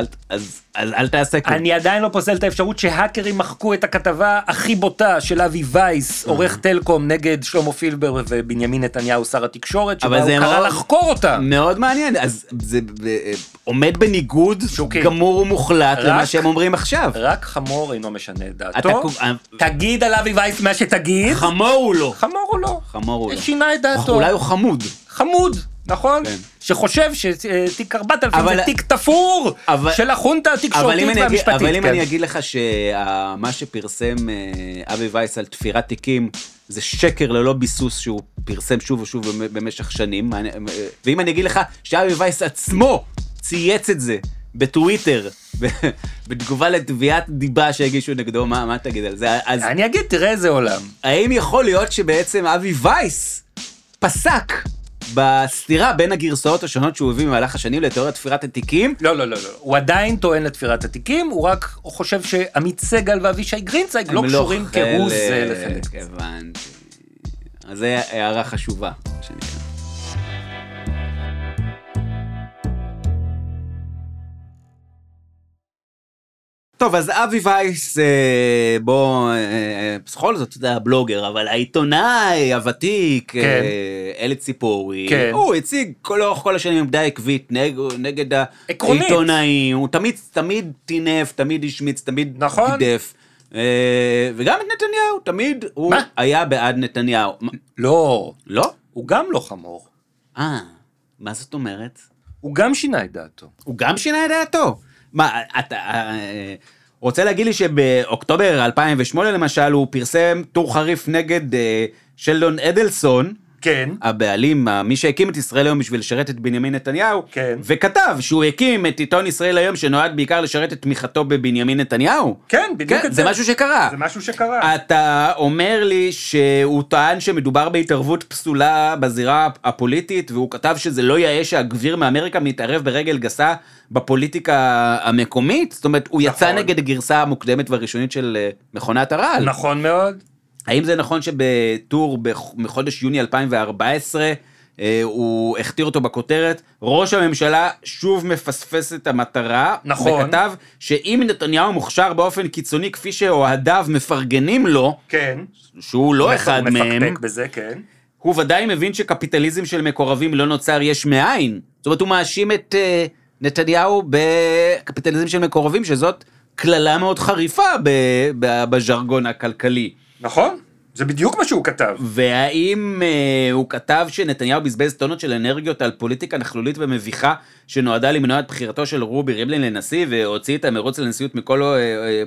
אל תעשה כלום. אני עדיין לא פוסל את האפשרות שהאקרים מחקו את הכתבה הכי בוטה של אבי וייס, עורך טלקום נגד שלמה פילבר ובנימין נתניהו, שר התקשורת, שבה הוא קרא לחקור אותה. מאוד מעניין, אז זה עומד בניגוד גמור ומוחלט למה שהם אומרים עכשיו. רק חמור אינו משנה דעתו. תגיד על אבי וייס מה שתגיד. חמור הוא לא. חמור הוא לא. שינה את דעתו. אולי הוא חמוד. חמוד. נכון? שחושב שתיק 4000 זה תיק תפור של החונטה התקשורתית והמשפטית. אבל אם אני אגיד לך שמה שפרסם אבי וייס על תפירת תיקים, זה שקר ללא ביסוס שהוא פרסם שוב ושוב במשך שנים, ואם אני אגיד לך שאבי וייס עצמו צייץ את זה בטוויטר, בתגובה לתביעת דיבה שהגישו נגדו, מה תגיד על זה? אני אגיד, תראה איזה עולם. האם יכול להיות שבעצם אבי וייס פסק בסתירה בין הגרסאות השונות שהוא הביא במהלך השנים לתיאוריית תפירת התיקים? לא, לא, לא, לא. הוא עדיין טוען לתפירת התיקים, הוא רק חושב שעמית סגל ואבישי גרינצייג לא קשורים כרוז לחלק. הבנתי. אז זו הערה חשובה שנקרא. טוב, אז אבי וייס, בוא, בכל זאת, זה הבלוגר, אבל העיתונאי, הוותיק, כן. אלי ציפורי, כן. הוא הציג כל השנים עמדה עקבית נגד העיתונאים, הוא תמיד טינף, תמיד השמיץ, תמיד נכון. גידף, וגם את נתניהו, תמיד הוא מה? היה בעד נתניהו. לא. לא? הוא גם לא חמור. מה זאת אומרת? הוא גם שינה את דעתו. הוא גם שינה את דעתו. מה, אתה רוצה להגיד לי שבאוקטובר 2008 למשל הוא פרסם טור חריף נגד שלדון אדלסון, כן, הבעלים, מי שהקים את ישראל היום בשביל לשרת את בנימין נתניהו, כן. וכתב שהוא הקים את עיתון ישראל היום שנועד בעיקר לשרת את תמיכתו בבנימין נתניהו. כן, בדיוק, כן, את זה. זה משהו שקרה. זה משהו שקרה. אתה אומר לי שהוא טען שמדובר בהתערבות פסולה בזירה הפוליטית, והוא כתב שזה לא יאה שהגביר מאמריקה מתערב ברגל גסה בפוליטיקה המקומית? זאת אומרת, הוא נכון. יצא נגד הגרסה המוקדמת והראשונית של מכונת הרעל. נכון מאוד. האם זה נכון שבטור מחודש יוני 2014, הוא הכתיר אותו בכותרת, ראש הממשלה שוב מפספס את המטרה, נכון. וכתב שאם נתניהו מוכשר באופן קיצוני, כפי שאוהדיו מפרגנים לו, כן. שהוא לא אחד מהם, מפקפק בזה, כן. הוא ודאי מבין שקפיטליזם של מקורבים לא נוצר יש מאין, זאת אומרת הוא מאשים את נתניהו בקפיטליזם של מקורבים, שזאת כללה מאוד חריפה בז'רגון הכלכלי. נכון, זה בדיוק מה שהוא כתב. והאם הוא כתב שנתניהו בזבז טונות של אנרגיות על פוליטיקה נכלולית ומביכה, שנועדה למנוע את בחירתו של רובי ריבלין לנשיא, והוציא את המרוץ לנשיאות מכל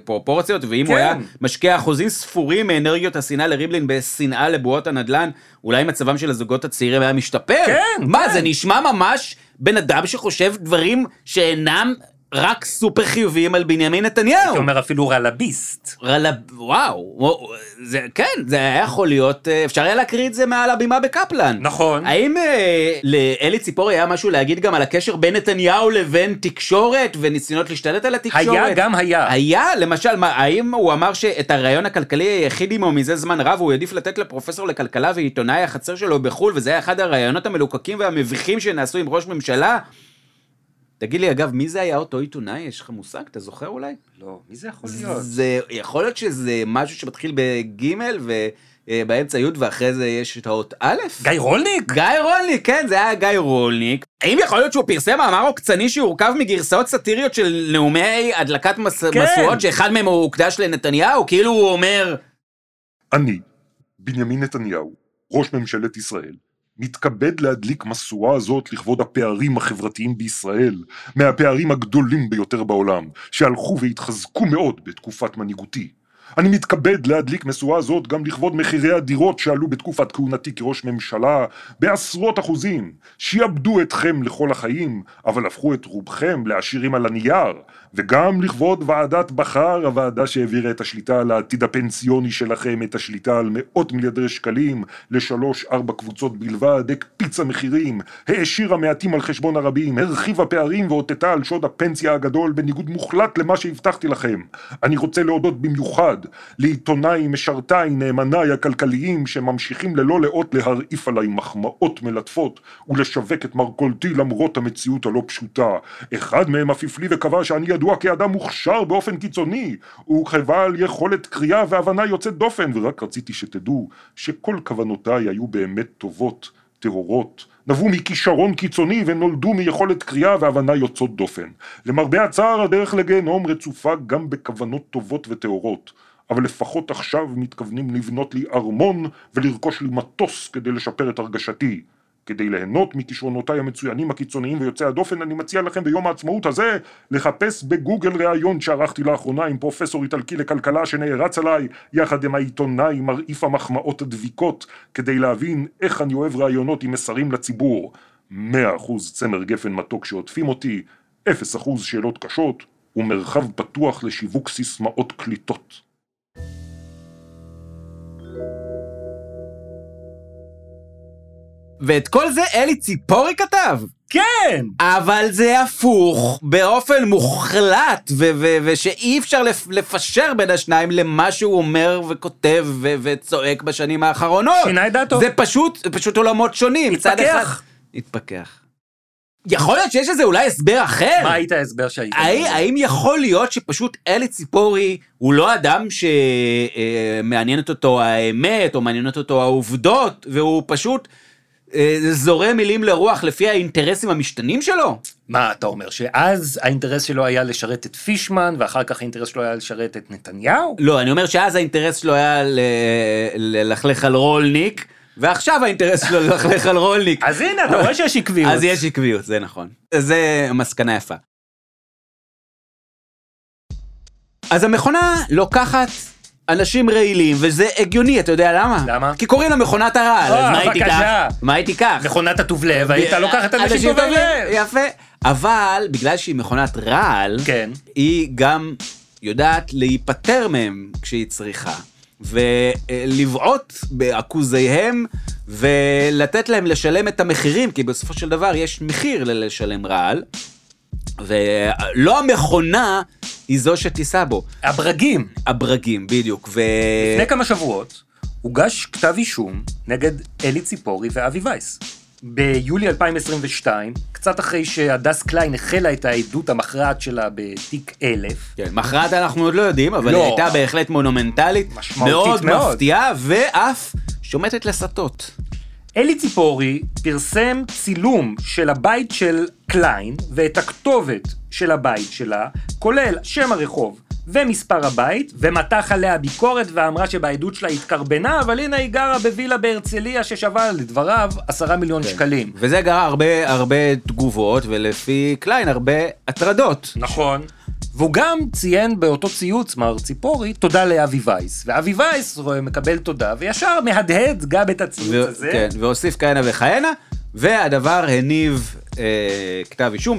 פרופורציות, ואם כן. הוא היה משקיע אחוזים ספורים מאנרגיות השנאה לריבלין בשנאה לבועות הנדל"ן, אולי מצבם של הזוגות הצעירים היה משתפר? כן, מה, כן. זה נשמע ממש בן אדם שחושב דברים שאינם רק סופר חיוביים על בנימין נתניהו. אתה אומר אפילו רלביסט. וואו, כן, זה היה יכול להיות, אפשר היה להקריא את זה מעל הבימה בקפלן. נכון. האם לאלי ציפורי היה משהו להגיד גם על הקשר בין נתניהו לבין תקשורת, וניסיונות להשתלט על התקשורת? היה, למשל, האם הוא אמר שאת הרעיון הכלכלי היחיד עמו מזה זמן רב, הוא עדיף לתת לפרופסור לכלכלה ועיתונאי החצר שלו בחול, וזה היה אחד הרעיונות המלוקקים והמביכים שנעשו עם ראש ממשלה? תגיד לי, אגב, מי זה היה אותו עיתונאי? יש לך מושג? אתה זוכר אולי? לא, מי זה יכול להיות? זה יכול להיות שזה משהו שמתחיל בגימל ובאמצע י' ואחרי זה יש את האות א'. גיא רולניק? גיא רולניק, כן, זה היה גיא רולניק. האם יכול להיות שהוא פרסם מאמר עוקצני שהורכב מגרסאות סטיריות של נאומי הדלקת מסועות, שאחד מהם הוא הוקדש לנתניהו? כאילו הוא אומר, אני, בנימין נתניהו, ראש ממשלת ישראל, מתכבד להדליק מסועה הזאת לכבוד הפערים החברתיים בישראל, מהפערים הגדולים ביותר בעולם, שהלכו והתחזקו מאוד בתקופת מנהיגותי. אני מתכבד להדליק מסועה הזאת גם לכבוד מחירי הדירות שעלו בתקופת כהונתי כראש ממשלה, בעשרות אחוזים, שיעבדו אתכם לכל החיים, אבל הפכו את רובכם לעשירים על הנייר, וגם לכבוד ועדת בחר, הוועדה שהעבירה את השליטה על העתיד הפנסיוני שלכם, את השליטה על מאות מיליארדי שקלים, ל3-4 קבוצות בלבד, הקפיצה מחירים, העשירה מעטים על חשבון הרבים, הרחיבה פערים והוטטה על שוד הפנסיה הגדול, בניגוד מוחלט למה שהבטחתי לכם. אני רוצה להודות במיוחד לעיתונאים, משרתי, נאמני הכלכליים, שממשיכים ללא לאות להרעיף עליי מחמאות מלטפות, ולשווק את מרכולתי למרות המציאות הלא פשוטה. אחד מהם אף לי וקבע שאני ידוע כאדם מוכשר באופן קיצוני, הוא חווה על יכולת קריאה והבנה יוצאת דופן, ורק רציתי שתדעו שכל כוונותיי היו באמת טובות, טהורות, נבעו מכישרון קיצוני ונולדו מיכולת קריאה והבנה יוצאות דופן. למרבה הצער, הדרך לגיהנום רצופה גם בכוונות טובות וטהורות, אבל לפחות עכשיו מתכוונים לבנות לי ארמון ולרכוש לי מטוס כדי לשפר את הרגשתי. כדי ליהנות מכישרונותיי המצוינים הקיצוניים ויוצאי הדופן, אני מציע לכם ביום העצמאות הזה לחפש בגוגל ראיון שערכתי לאחרונה עם פרופסור איטלקי לכלכלה שנערץ עליי יחד עם העיתונאי מרעיף המחמאות הדביקות, כדי להבין איך אני אוהב ראיונות עם מסרים לציבור. 100% צמר גפן מתוק שעוטפים אותי, 0% שאלות קשות ומרחב פתוח לשיווק סיסמאות קליטות. ואת כל זה אלי ציפורי כתב. כן! אבל זה הפוך באופן מוחלט, ושאי אפשר לפשר בין השניים למה שהוא אומר וכותב וצועק בשנים האחרונות. שינה את דעתו. זה פשוט עולמות שונים. התפכח. התפכח. יכול להיות שיש איזה אולי הסבר אחר. מה היית ההסבר שהיית? האם יכול להיות שפשוט אלי ציפורי הוא לא אדם שמעניינת אותו האמת, או מעניינת אותו העובדות, והוא פשוט זורם מילים לרוח לפי האינטרסים המשתנים שלו? מה אתה אומר, שאז האינטרס שלו היה לשרת את פישמן, ואחר כך האינטרס שלו היה לשרת את נתניהו? לא, אני אומר שאז האינטרס שלו היה ללכלך על רולניק, ועכשיו האינטרס שלו ללכלך על רולניק. אז הנה, אתה רואה שיש עקביות. אז יש עקביות, זה נכון. זה מסקנה יפה. אז המכונה לוקחת אנשים רעילים, וזה הגיוני, אתה יודע למה? למה? כי קוראים לה מכונת הרעל, אז מה היא תיקח? מה היא תיקח? מכונת הטוב לב, והיית לוקחת אנשים טובים לב. יפה, אבל בגלל שהיא מכונת רעל, היא גם יודעת להיפטר מהם כשהיא צריכה, ולבעוט בעקוזיהם, ולתת להם לשלם את המחירים, כי בסופו של דבר יש מחיר ללשלם רעל, ולא המכונה היא זו שתיסע בו. הברגים. הברגים, בדיוק. לפני כמה שבועות הוגש כתב אישום נגד אלי ציפורי ואבי וייס. ביולי 2022, קצת אחרי שהדס קליין החלה את העדות המכרעת שלה בתיק 1000. כן, מכרעת אנחנו עוד לא יודעים, אבל היא הייתה בהחלט מונומנטלית, מאוד מפתיעה, ואף שומטת לסתות. אלי ציפורי פרסם צילום של הבית של קליין, ואת הכתובת של הבית שלה, כולל שם הרחוב ומספר הבית, ומתח עליה ביקורת ואמרה שבעדות שלה התקרבנה, אבל הנה היא גרה בווילה בהרצליה ששווה לדבריו 10 מיליון שקלים. וזה גרה הרבה תגובות, ולפי קליין הרבה הטרדות. נכון. והוא גם ציין באותו ציוץ, מר ציפורי, תודה לאבי וייס. ואבי וייס מקבל תודה, וישר מהדהד גם את הציוץ הזה. כן, והוסיף כהנה וכהנה, והדבר הניב כתב אישום.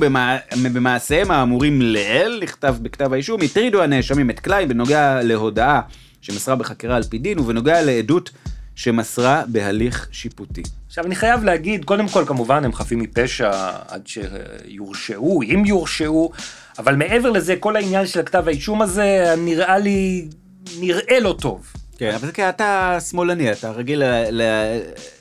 במעשיהם האמורים לאל, נכתב בכתב האישום, התרידו הנאשמים את קליין בנוגע להודעה שמסרה בחקירה על פי דין, ובנוגע לעדות שמסרה בהליך שיפוטי. עכשיו אני חייב להגיד, קודם כל כמובן הם חפים מפשע עד שיורשעו, אם יורשעו, אבל מעבר לזה כל העניין של הכתב האישום הזה נראה לא טוב. כן, אבל זה כי אתה שמאלני, אתה רגיל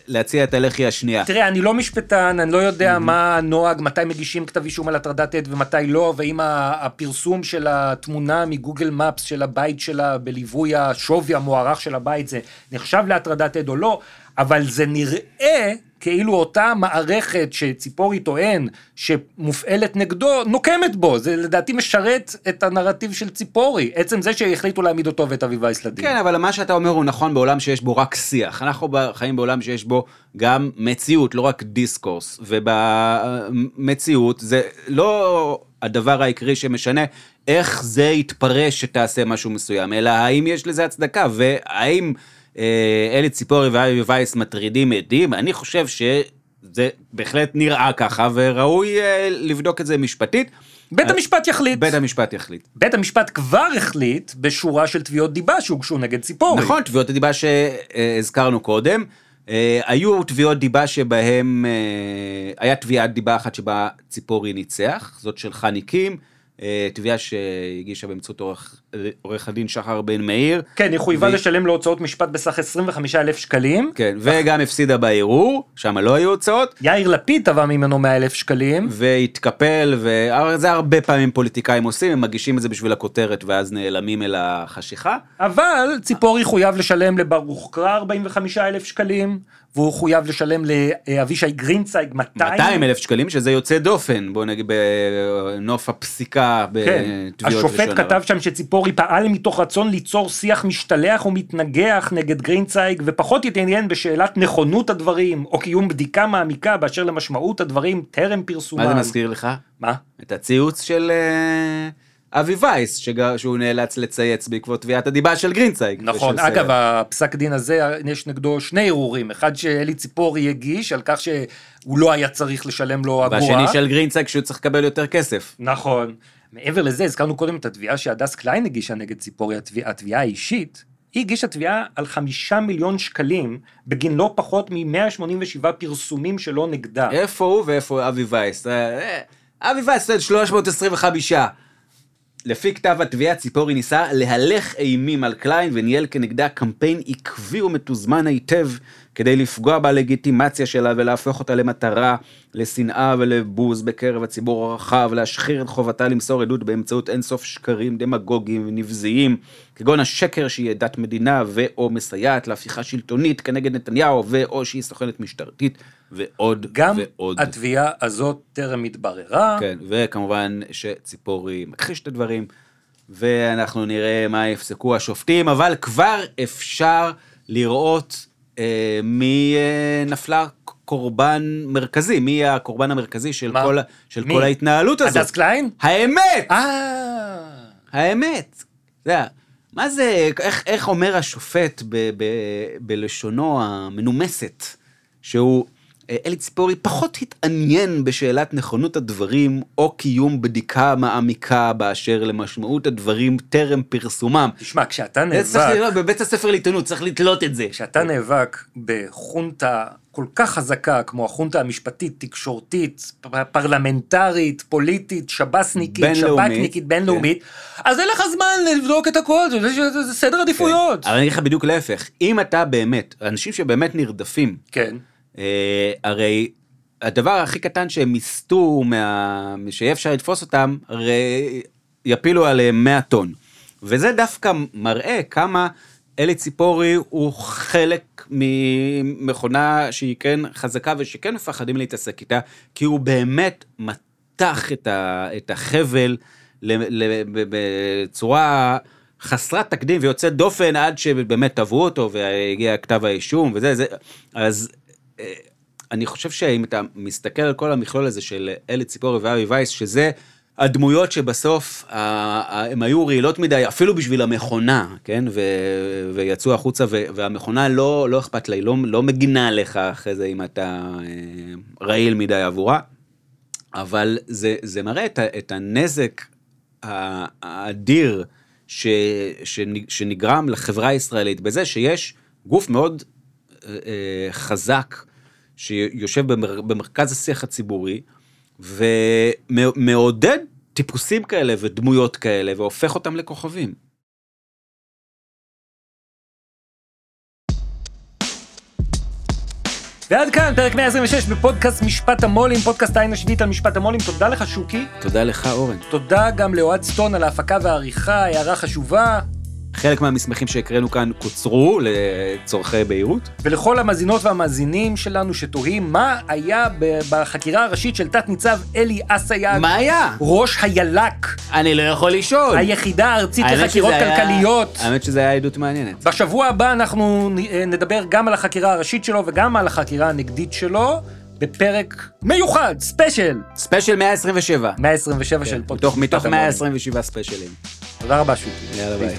להציע את הלכי השנייה. תראה, אני לא משפטן, אני לא יודע מה הנוהג, מתי מגישים כתב אישום על הטרדת עד ומתי לא, ואם הפרסום של התמונה מגוגל מפס של הבית שלה, בליווי השווי המוערך של הבית, זה נחשב להטרדת עד או לא, אבל זה נראה כאילו אותה מערכת שציפורי טוען שמופעלת נגדו, נוקמת בו. זה לדעתי משרת את הנרטיב של ציפורי. עצם זה שהחליטו להעמיד אותו ואת אבי וייס לדין. כן, אבל מה שאתה אומר הוא נכון בעולם שיש בו רק שיח. אנחנו חיים בעולם שיש בו גם מציאות, לא רק דיסקורס. ובמציאות זה לא הדבר העיקרי שמשנה איך זה יתפרש שתעשה משהו מסוים, אלא האם יש לזה הצדקה, והאם אלי ציפורי ואבי וייס מטרידים עדים. אני חושב שזה בהחלט נראה ככה, וראוי לבדוק את זה משפטית. בית המשפט יחליט. בית המשפט יחליט. בית המשפט כבר החליט בשורה של תביעות דיבה שהוגשו נגד ציפורי. נכון, תביעות הדיבה שהזכרנו קודם. היו תביעות דיבה שבהם, היה תביעת דיבה אחת שבה ציפורי ניצח, זאת של חניקים, תביעה שהגישה באמצעות עורך הדין שחר בן מאיר. כן, היא חויבה לשלם להוצאות משפט בסך 25,000 שקלים. כן, וגם הפסידה בעירור, שם לא היו הוצאות. יאיר לפיד תבע ממנו 100,000 שקלים. והתקפל, וזה הרבה פעמים פוליטיקאים עושים, הם מגישים את זה בשביל הכותרת, ואז נעלמים אל החשיכה. אבל ציפורי חויב לשלם לברוך קרא 45,000 שקלים, והוא חויב לשלם לאבישי גרינצייג 200,000 שקלים, שזה יוצא דופן, בוא נגיד בנוף הפסיקה הרשעה בתביעות ראשונה. השופט כתב שם שציפורי פעל מתוך רצון ליצור שיח משתלח ומתנגח נגד גרינצייג, ופחות יתעניין בשאלת נכונות הדברים, או קיום בדיקה מעמיקה באשר למשמעות הדברים טרם פרסומן. מה זה מזכיר לך? מה? את הציוץ של אבי וייס, שהוא נאלץ לצייץ בעקבות תביעת הדיבה של גרינצייג. נכון, אגב, הפסק דין הזה, יש נגדו שני ערעורים, אחד שאלי ציפורי הגיש, על כך שהוא לא היה צריך לשלם לו אגורה. והשני של גרינצייג, שהוא צריך לקבל יותר כסף. נכון. מעבר לזה, הזכרנו קודם את התביעה שהדס קליין הגישה נגד ציפורי, התביעה האישית, היא הגישה תביעה על 5 מיליון שקלים, בגין לא פחות מ-187 פרסומים שלו נגדה. איפה הוא ואיפה אבי וייס? אבי וייס 325. לפי כתב התביעה, ציפורי ניסה להלך אימים על קליין וניהל כנגדה קמפיין עקבי ומתוזמן היטב כדי לפגוע בלגיטימציה שלה ולהפוך אותה למטרה, לשנאה ולבוז בקרב הציבור הרחב, להשחיר את חובתה למסור עדות באמצעות אינסוף שקרים דמגוגיים ונבזיים, כגון השקר שהיא עדת מדינה ואו מסייעת להפיכה שלטונית כנגד נתניהו ואו שהיא סוכנת משטרתית ועוד גם ועוד. גם התביעה הזאת טרם התבררה. כן, וכמובן שציפורי מכחיש את הדברים, ואנחנו נראה מה יפסקו השופטים, אבל כבר אפשר לראות מי נפלה קורבן מרכזי, מי הקורבן המרכזי של כל ההתנהלות הזאת. הדס קליין? האמת! האמת. מה זה, איך אומר השופט בלשונו המנומסת, שהוא, אלי ציפורי פחות התעניין בשאלת נכונות הדברים, או קיום בדיקה מעמיקה באשר למשמעות הדברים טרם פרסומם. תשמע, כשאתה נאבק... בבית הספר לעיתונות, צריך לתלות את זה. כשאתה נאבק בחונטה כל כך חזקה, כמו החונטה המשפטית, תקשורתית, פרלמנטרית, פוליטית, שבסניקית, שבקניקית, בינלאומית, אז אין לך זמן לבדוק את הכל, זה סדר עדיפויות. אבל אני אגיד לך בדיוק להפך, אם אתה באמת, אנשים שבאמת נרדפים, כן. הרי הדבר הכי קטן שהם יסתו שאי אפשר לתפוס אותם, הרי יפילו עליהם 100 טון, וזה דווקא מראה כמה אלי ציפורי הוא חלק ממכונה שהיא כן חזקה ושכן מפחדים להתעסק איתה, כי הוא באמת מתח את החבל בצורה חסרת תקדים ויוצא דופן עד שבאמת תברו אותו והגיע כתב האישום וזה, אז אני חושב שאם אתה מסתכל על כל המכלול הזה של אלי ציפורי ואבי וייס, שזה הדמויות שבסוף הם היו רעילות מדי, אפילו בשביל המכונה, כן? ויצאו החוצה, והמכונה לא אכפת לה, היא לא מגינה לך אחרי זה אם אתה רעיל מדי עבורה, אבל זה מראה את הנזק האדיר שנגרם לחברה הישראלית, בזה שיש גוף מאוד חזק, שיושב במרכז השיח הציבורי, ומעודד טיפוסים כאלה ודמויות כאלה, והופך אותם לכוכבים. ועד כאן, פרק 126 בפודקאסט משפט המולים, פודקאסט העין השביעית על משפט המולים. תודה לך שוקי. תודה לך אורן. תודה גם לאוהד סטון על ההפקה והעריכה, הערה חשובה. חלק מהמסמכים שהקראנו כאן קוצרו לצורכי בהירות. ולכל המאזינות והמאזינים שלנו שתוהים מה היה בחקירה הראשית של תת ניצב אלי אסייג. מה היה? ראש הילק. אני לא יכול לשאול. היחידה הארצית לחקירות כלכליות. האמת שזה היה עדות מעניינת. בשבוע הבא אנחנו נדבר גם על החקירה הראשית שלו וגם על החקירה הנגדית שלו. בפרק מיוחד, ספשייל. ספשייל 127. 127 של פודקאסט. מתוך 127 ספשיילים. תודה רבה שוב. יאללה ביי.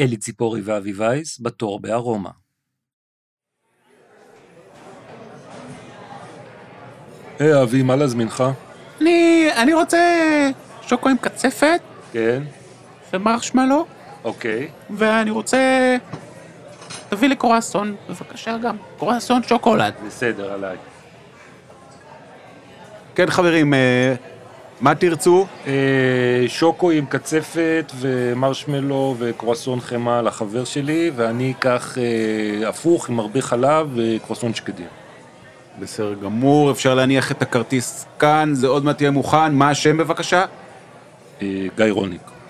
אלי ציפורי ואבי וייס בתור בארומה. היי אבי, מה להזמינך? אני רוצה שוקו עם קצפת. כן. ומרשמלו. אוקיי. ואני רוצה... תביא לי קרואסון, בבקשה גם. קרואסון שוקולד. בסדר, עליי. כן חברים, מה תרצו? שוקו עם קצפת ומרשמלו וקרואסון חמאה לחבר שלי, ואני אקח הפוך עם הרבה חלב וקרואסון שקדים. בסדר גמור, אפשר להניח את הכרטיס כאן, זה עוד מעט יהיה מוכן. מה השם בבקשה? גיא רולניק.